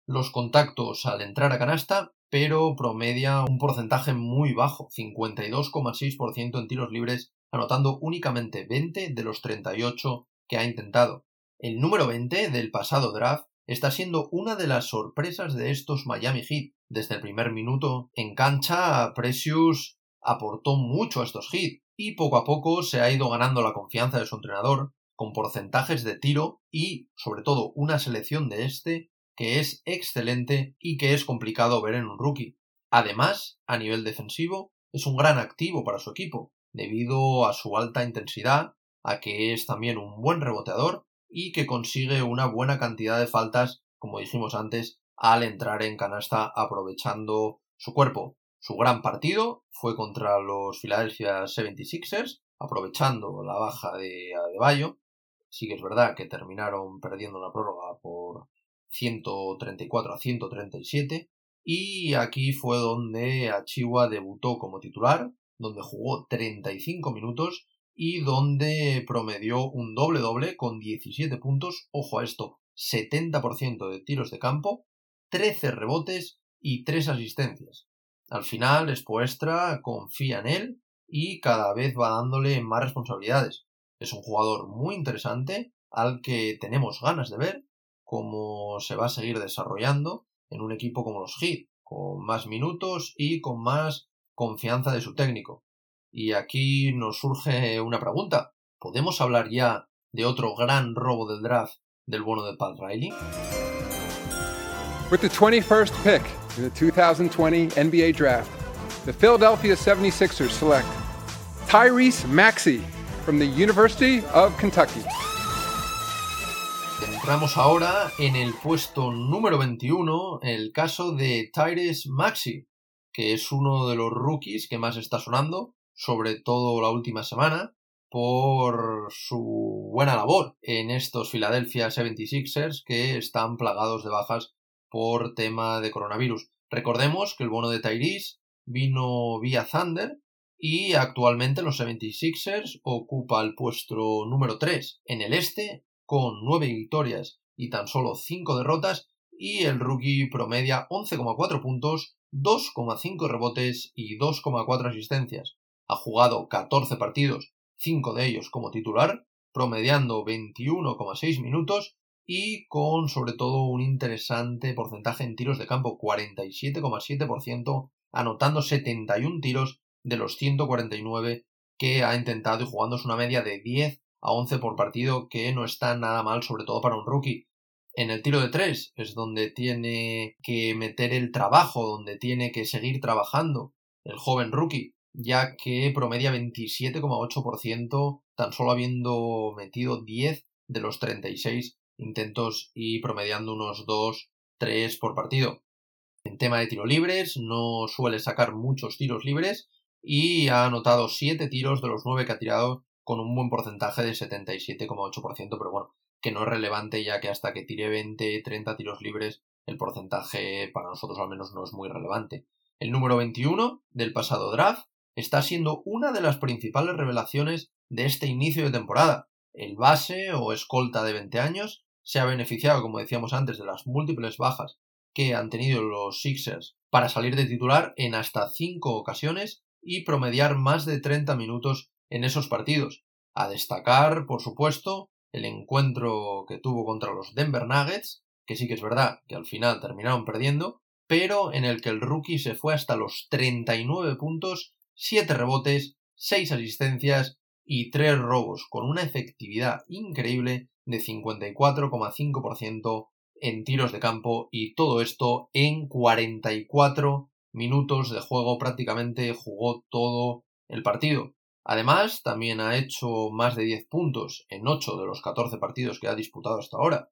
los contactos al entrar a canasta, pero promedia un porcentaje muy bajo, 52,6% en tiros libres, anotando únicamente 20 de los 38 que ha intentado. El número 20 del pasado draft está siendo una de las sorpresas de estos Miami Heat. Desde el primer minuto en cancha, Precious aportó mucho a estos Heat y poco a poco se ha ido ganando la confianza de su entrenador con porcentajes de tiro y, sobre todo, una selección de este que es excelente y que es complicado ver en un rookie. Además, a nivel defensivo, es un gran activo para su equipo debido a su alta intensidad, a que es también un buen reboteador y que consigue una buena cantidad de faltas, como dijimos antes, al entrar en canasta aprovechando su cuerpo. Su gran partido fue contra los Philadelphia 76ers, aprovechando la baja de Adebayo. Sí que es verdad que terminaron perdiendo la prórroga por 134 a 137. Y aquí fue donde Achiuwa debutó como titular, donde jugó 35 minutos y donde promedió un doble-doble con 17 puntos. Ojo a esto, 70% de tiros de campo, 13 rebotes y 3 asistencias. Al final, Spoelstra confía en él y cada vez va dándole más responsabilidades. Es un jugador muy interesante al que tenemos ganas de ver cómo se va a seguir desarrollando en un equipo como los Heat, con más minutos y con más confianza de su técnico. Y aquí nos surge una pregunta. ¿Podemos hablar ya de otro gran robo del draft del bueno de Pat Riley? With the 21st pick in the 2020 NBA Draft, the Philadelphia 76ers select Tyrese Maxey from the University of Kentucky. Entramos ahora en el puesto número 21, el caso de Tyrese Maxey, que es uno de los rookies que más está sonando, sobre todo la última semana, por su buena labor en estos Philadelphia 76ers que están plagados de bajas por tema de coronavirus. Recordemos que el bono de Tyrese vino vía Thunder y actualmente los 76ers ocupa el puesto número 3 en el este con 9 victorias y tan solo 5 derrotas y el rookie promedia 11,4 puntos, 2,5 rebotes y 2,4 asistencias. Ha jugado 14 partidos, 5 de ellos como titular, promediando 21,6 minutos y con sobre todo un interesante porcentaje en tiros de campo, 47,7%, anotando 71 tiros de los 149 que ha intentado y jugándose una media de 10 a 11 por partido, que no está nada mal, sobre todo para un rookie. En el tiro de 3 es donde tiene que meter el trabajo, donde tiene que seguir trabajando el joven rookie, ya que promedia 27,8%, tan solo habiendo metido 10 de los 36 intentos y promediando unos 2-3 por partido. En tema de tiros libres, no suele sacar muchos tiros libres y ha anotado 7 tiros de los 9 que ha tirado, con un buen porcentaje de 77,8%, pero bueno, que no es relevante, ya que hasta que tire 20-30 tiros libres el porcentaje para nosotros al menos no es muy relevante. El número 21 del pasado draft está siendo una de las principales revelaciones de este inicio de temporada. El base o escolta de 20 años se ha beneficiado, como decíamos antes, de las múltiples bajas que han tenido los Sixers para salir de titular en hasta 5 ocasiones y promediar más de 30 minutos en esos partidos. A destacar, por supuesto, el encuentro que tuvo contra los Denver Nuggets, que sí que es verdad que al final terminaron perdiendo, pero en el que el rookie se fue hasta los 39 puntos, 7 rebotes, 6 asistencias y 3 robos, con una efectividad increíble de 54,5% en tiros de campo, y todo esto en 44 minutos de juego. Prácticamente jugó todo el partido. Además, también ha hecho más de 10 puntos en 8 de los 14 partidos que ha disputado hasta ahora.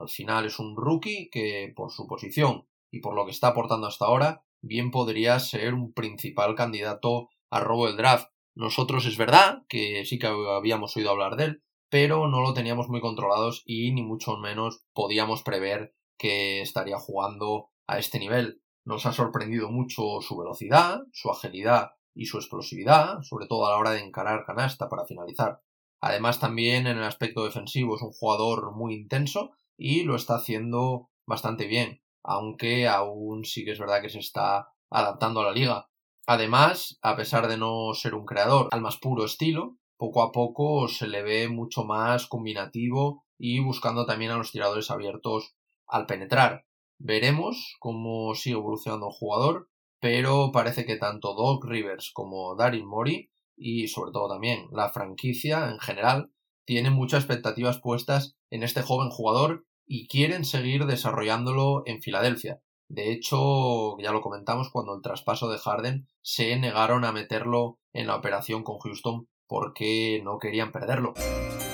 Al final es un rookie que, por su posición y por lo que está aportando hasta ahora, bien podría ser un principal candidato a robo del draft. Nosotros es verdad que sí que habíamos oído hablar de él, pero no lo teníamos muy controlados y ni mucho menos podíamos prever que estaría jugando a este nivel. Nos ha sorprendido mucho su velocidad, su agilidad y su explosividad, sobre todo a la hora de encarar canasta para finalizar. Además, también en el aspecto defensivo es un jugador muy intenso y lo está haciendo bastante bien, aunque aún sí que es verdad que se está adaptando a la liga. Además, a pesar de no ser un creador al más puro estilo, poco a poco se le ve mucho más combinativo y buscando también a los tiradores abiertos al penetrar. Veremos cómo sigue evolucionando el jugador, pero parece que tanto Doc Rivers como Daryl Morey, y sobre todo también la franquicia en general, tienen muchas expectativas puestas en este joven jugador y quieren seguir desarrollándolo en Filadelfia. De hecho, ya lo comentamos cuando el traspaso de Harden, se negaron a meterlo en la operación con Houston porque no querían perderlo.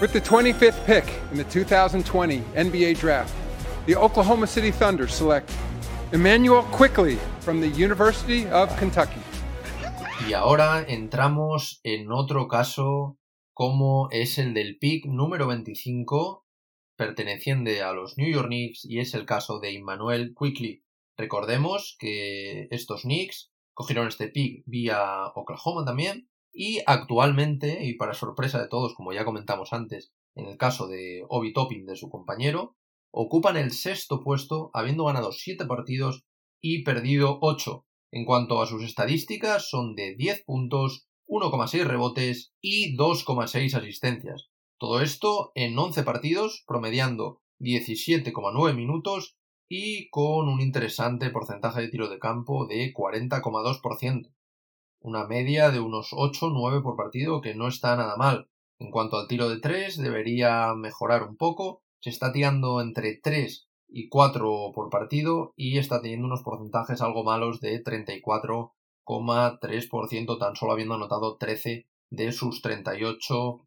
With the 25th pick in the 2020 NBA Draft, the Oklahoma City Thunder select Immanuel Quickley from the University of Kentucky. Y ahora entramos en otro caso, como es el del pick número 25, perteneciente a los New York Knicks, y es el caso de Immanuel Quickley. Recordemos que estos Knicks cogieron este pick vía Oklahoma también, y actualmente, y para sorpresa de todos, como ya comentamos antes, en el caso de Obi Toppin, de su compañero, ocupan el 6º puesto, habiendo ganado 7 partidos y perdido 8. En cuanto a sus estadísticas, son de 10 puntos, 1,6 rebotes y 2,6 asistencias. Todo esto en 11 partidos, promediando 17,9 minutos y con un interesante porcentaje de tiro de campo de 40,2%. Una media de unos 8-9 por partido, que no está nada mal. En cuanto al tiro de 3, debería mejorar un poco. Se está tirando entre 3 y 4 por partido y está teniendo unos porcentajes algo malos de 34,3%, tan solo habiendo anotado 13 de sus 38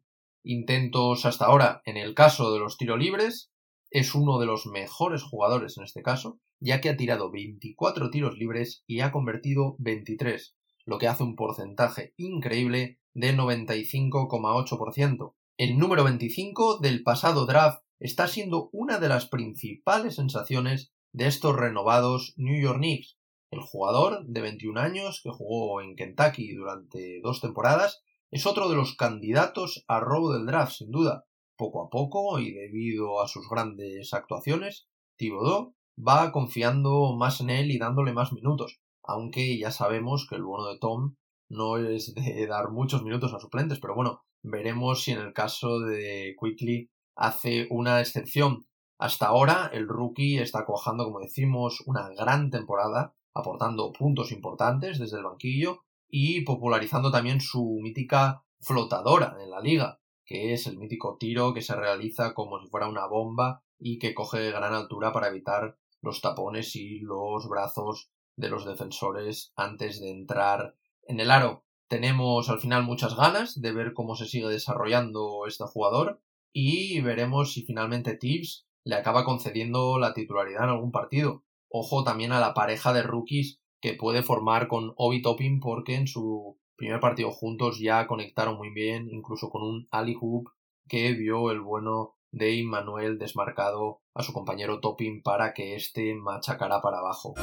intentos hasta ahora. En el caso de los tiros libres, es uno de los mejores jugadores en este caso, ya que ha tirado 24 tiros libres y ha convertido 23, lo que hace un porcentaje increíble de 95,8%. El número 25 del pasado draft está siendo una de las principales sensaciones de estos renovados New York Knicks. El jugador de 21 años, que jugó en Kentucky durante 2 temporadas, es otro de los candidatos a robo del draft, sin duda. Poco a poco, y debido a sus grandes actuaciones, Thibodeau va confiando más en él y dándole más minutos, aunque ya sabemos que el bueno de Tom no es de dar muchos minutos a suplentes, pero bueno, Veremos si en el caso de Quickley hace una excepción. Hasta ahora el rookie está cuajando, como decimos, una gran temporada, aportando puntos importantes desde el banquillo y popularizando también su mítica flotadora en la liga, que es el mítico tiro que se realiza como si fuera una bomba y que coge gran altura para evitar los tapones y los brazos de los defensores antes de entrar en el aro. Tenemos al final muchas ganas de ver cómo se sigue desarrollando este jugador y veremos si finalmente Tibbs le acaba concediendo la titularidad en algún partido. Ojo también a la pareja de rookies que puede formar con Obi Toppin, porque en su primer partido juntos ya conectaron muy bien, incluso con un alley-oop que vio el bueno de Immanuel desmarcado a su compañero Toppin para que este machacara para abajo.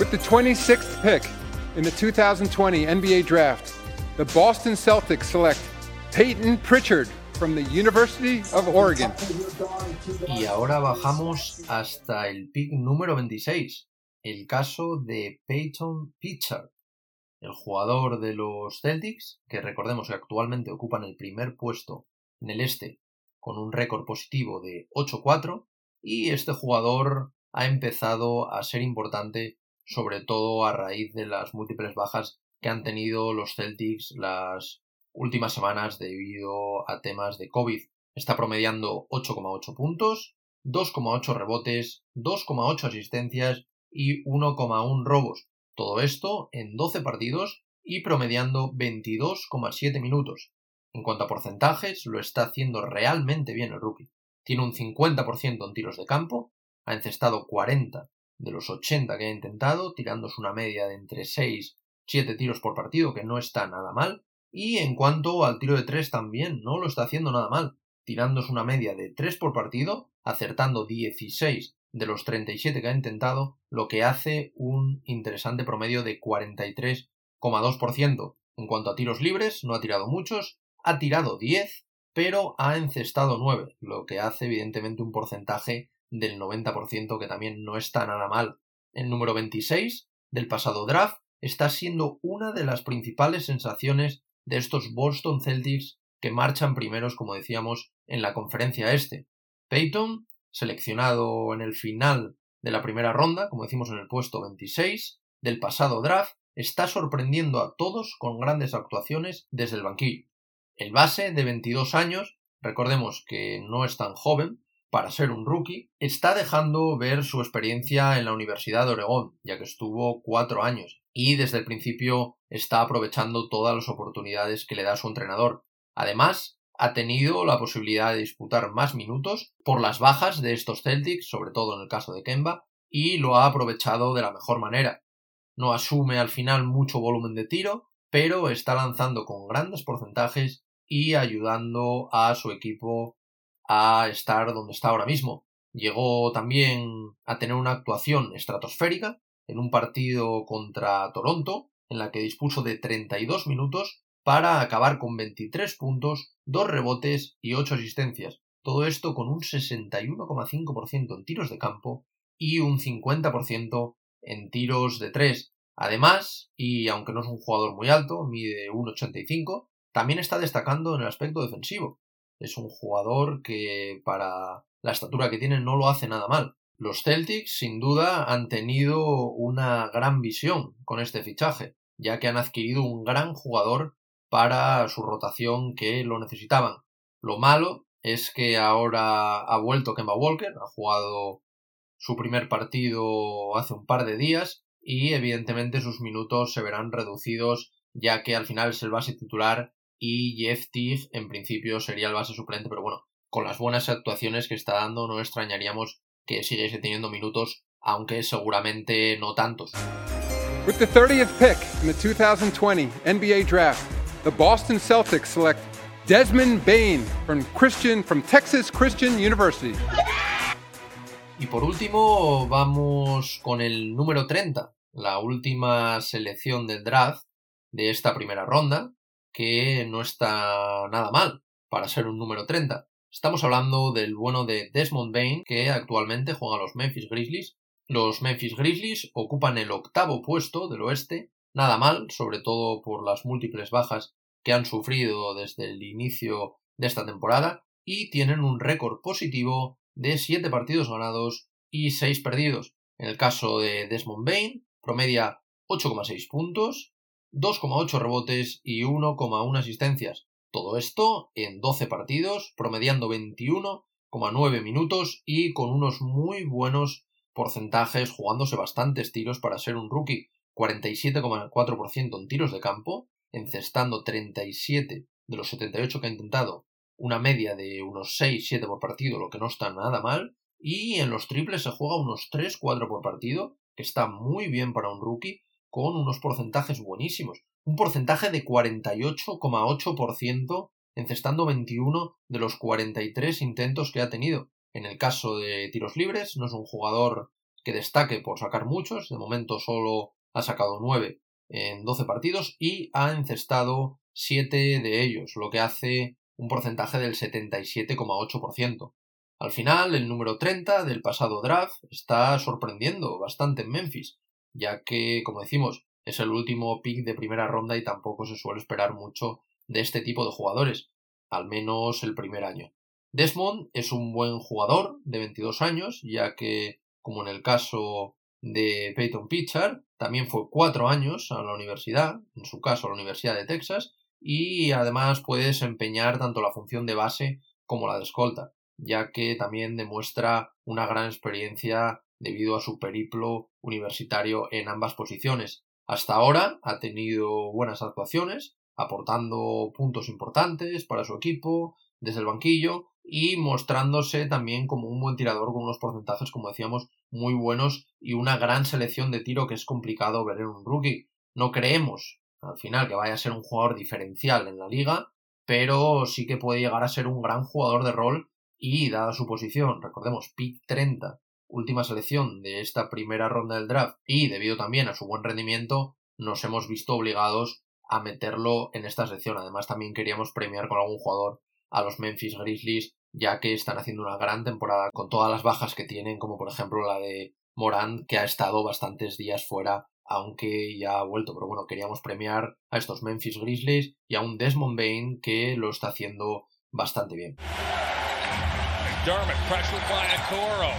With the 26th pick in the 2020 NBA Draft, the Boston Celtics select Peyton Pritchard from the University of Oregon. Y ahora bajamos hasta el pick número 26, el caso de Peyton Pritchard, el jugador de los Celtics, que recordemos que actualmente ocupan el primer puesto en el este con un récord positivo de 8-4, y este jugador ha empezado a ser importante sobre todo a raíz de las múltiples bajas que han tenido los Celtics las últimas semanas debido a temas de COVID. Está promediando 8,8 puntos, 2,8 rebotes, 2,8 asistencias y 1,1 robos. Todo esto en 12 partidos y promediando 22,7 minutos. En cuanto a porcentajes, lo está haciendo realmente bien el rookie. Tiene un 50% en tiros de campo, ha encestado 40 de los 80 que ha intentado, tirándose una media de entre 6 y 7 tiros por partido, que no está nada mal. Y en cuanto al tiro de 3 también, no lo está haciendo nada mal, tirándose una media de 3 por partido, acertando 16 de los 37 que ha intentado, lo que hace un interesante promedio de 43,2%. En cuanto a tiros libres, no ha tirado muchos, ha tirado 10, pero ha encestado 9, lo que hace evidentemente un porcentaje del 90%, que también no está nada mal. El número 26 del pasado draft está siendo una de las principales sensaciones de estos Boston Celtics, que marchan primeros, como decíamos, en la conferencia este. Peyton, seleccionado en el final de la primera ronda, como decimos, en el puesto 26 del pasado draft, está sorprendiendo a todos con grandes actuaciones desde el banquillo. El base, de 22 años, recordemos que no es tan joven para ser un rookie, está dejando ver su experiencia en la Universidad de Oregón, ya que estuvo 4 años, y desde el principio está aprovechando todas las oportunidades que le da su entrenador. Además, ha tenido la posibilidad de disputar más minutos por las bajas de estos Celtics, sobre todo en el caso de Kemba, y lo ha aprovechado de la mejor manera. No asume al final mucho volumen de tiro, pero está lanzando con grandes porcentajes y ayudando a su equipo a estar donde está ahora mismo. Llegó también a tener una actuación estratosférica en un partido contra Toronto, en la que dispuso de 32 minutos para acabar con 23 puntos, 2 rebotes y 8 asistencias. Todo esto con un 61,5% en tiros de campo y un 50% en tiros de 3. Además, y aunque no es un jugador muy alto, mide 1,85, también está destacando en el aspecto defensivo. Es un jugador que, para la estatura que tiene, no lo hace nada mal. Los Celtics, sin duda, han tenido una gran visión con este fichaje, ya que han adquirido un gran jugador para su rotación, que lo necesitaban. Lo malo es que ahora ha vuelto Kemba Walker, ha jugado su primer partido hace un par de días y evidentemente sus minutos se verán reducidos, ya que al final es el base titular y Jeff Teague en principio sería el base suplente, pero bueno, con las buenas actuaciones que está dando no extrañaríamos que siguiese teniendo minutos, aunque seguramente no tantos. With the 30th pick in the 2020 NBA Draft, the Boston Celtics select Desmond Bain from Texas Christian University. Y por último vamos con el número 30, la última selección del draft de esta primera ronda, que no está nada mal para ser un número 30. Estamos hablando del bueno de Desmond Bain, que actualmente juega a los Memphis Grizzlies. Los Memphis Grizzlies ocupan el octavo puesto del oeste, nada mal, sobre todo por las múltiples bajas que han sufrido desde el inicio de esta temporada y tienen un récord positivo de 7 partidos ganados y 6 perdidos. En el caso de Desmond Bain, promedia 8,6 puntos, 2,8 rebotes y 1,1 asistencias. Todo esto en 12 partidos, promediando 21,9 minutos y con unos muy buenos porcentajes, jugándose bastantes tiros para ser un rookie. 47,4% en tiros de campo, encestando 37 de los 78 que ha intentado, una media de unos 6-7 por partido, lo que no está nada mal, y en los triples se juega unos 3-4 por partido, que está muy bien para un rookie, con unos porcentajes buenísimos. Un porcentaje de 48,8%, encestando 21 de los 43 intentos que ha tenido. En el caso de tiros libres, no es un jugador que destaque por sacar muchos, de momento solo ha sacado 9 en 12 partidos y ha encestado 7 de ellos, lo que hace un porcentaje del 77,8%. Al final, el número 30 del pasado draft está sorprendiendo bastante en Memphis, ya que, como decimos, es el último pick de primera ronda y tampoco se suele esperar mucho de este tipo de jugadores, al menos el primer año. Desmond es un buen jugador de 22 años, ya que, como en el caso de Peyton Pritchard, también fue 4 años a la universidad, en su caso a la Universidad de Texas, y además puede desempeñar tanto la función de base como la de escolta, ya que también demuestra una gran experiencia debido a su periplo universitario en ambas posiciones. Hasta ahora ha tenido buenas actuaciones, aportando puntos importantes para su equipo desde el banquillo y mostrándose también como un buen tirador con unos porcentajes, como decíamos, muy buenos y una gran selección de tiro que es complicado ver en un rookie. No creemos al final que vaya a ser un jugador diferencial en la liga, pero sí que puede llegar a ser un gran jugador de rol y, dada su posición, recordemos, pick 30, última selección de esta primera ronda del draft y debido también a su buen rendimiento, nos hemos visto obligados a meterlo en esta selección. Además, también queríamos premiar con algún jugador a los Memphis Grizzlies, ya que están haciendo una gran temporada con todas las bajas que tienen, como por ejemplo la de Morant, que ha estado bastantes días fuera, aunque ya ha vuelto. Pero bueno, queríamos premiar a estos Memphis Grizzlies y a un Desmond Bain que lo está haciendo bastante bien. McDermott, pressured by Okoro.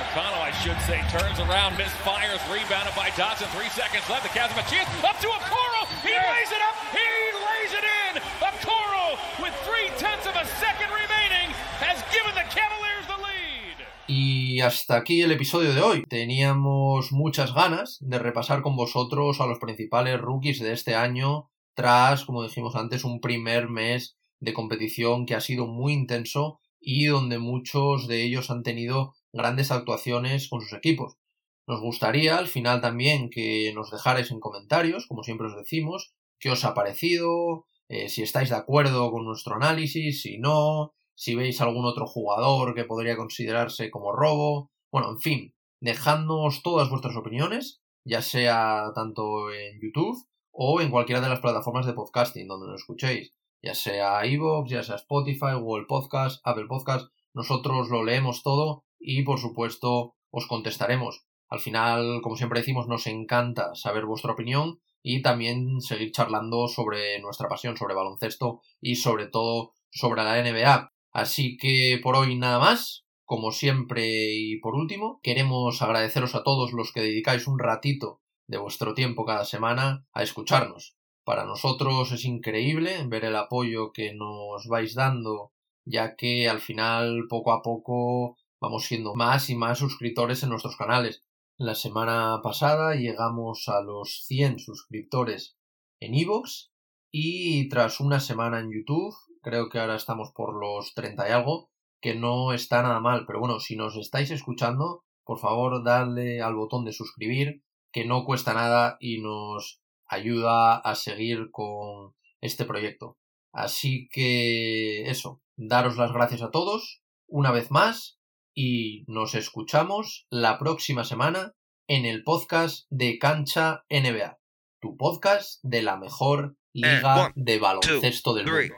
McConnell, I should say, turns around, misfires, rebounded by Dodson. 3 seconds left. The Cavs have a chance. Up to Okoro. He lays it up. He lays it in. Okoro, with 0.3 seconds remaining, has given the Cavaliers the lead. Y hasta aquí el episodio de hoy. Teníamos muchas ganas de repasar con vosotros a los principales rookies de este año tras, como dijimos antes, un primer mes de competición que ha sido muy intenso y donde muchos de ellos han tenido grandes actuaciones con sus equipos. Nos gustaría al final también que nos dejarais en comentarios, como siempre os decimos, qué os ha parecido, si estáis de acuerdo con nuestro análisis, si no, si veis algún otro jugador que podría considerarse como robo. Bueno, en fin, dejadnos todas vuestras opiniones, ya sea tanto en YouTube o en cualquiera de las plataformas de podcasting donde nos escuchéis, ya sea iVoox, ya sea Spotify, Google Podcast, Apple Podcast. Nosotros lo leemos todo y, por supuesto, os contestaremos. Al final, como siempre decimos, nos encanta saber vuestra opinión y también seguir charlando sobre nuestra pasión, sobre baloncesto y, sobre todo, sobre la NBA. Así que, por hoy nada más. Como siempre y por último, queremos agradeceros a todos los que dedicáis un ratito de vuestro tiempo cada semana a escucharnos. Para nosotros es increíble ver el apoyo que nos vais dando, ya que al final, poco a poco, vamos siendo más y más suscriptores en nuestros canales. La semana pasada llegamos a los 100 suscriptores en iVoox y tras una semana en YouTube, creo que ahora estamos por los 30 y algo, que no está nada mal. Pero bueno, si nos estáis escuchando, por favor, dadle al botón de suscribir, que no cuesta nada y nos ayuda a seguir con este proyecto. Así que eso, daros las gracias a todos una vez más y nos escuchamos la próxima semana en el podcast de Cancha NBA, tu podcast de la mejor liga de baloncesto del mundo.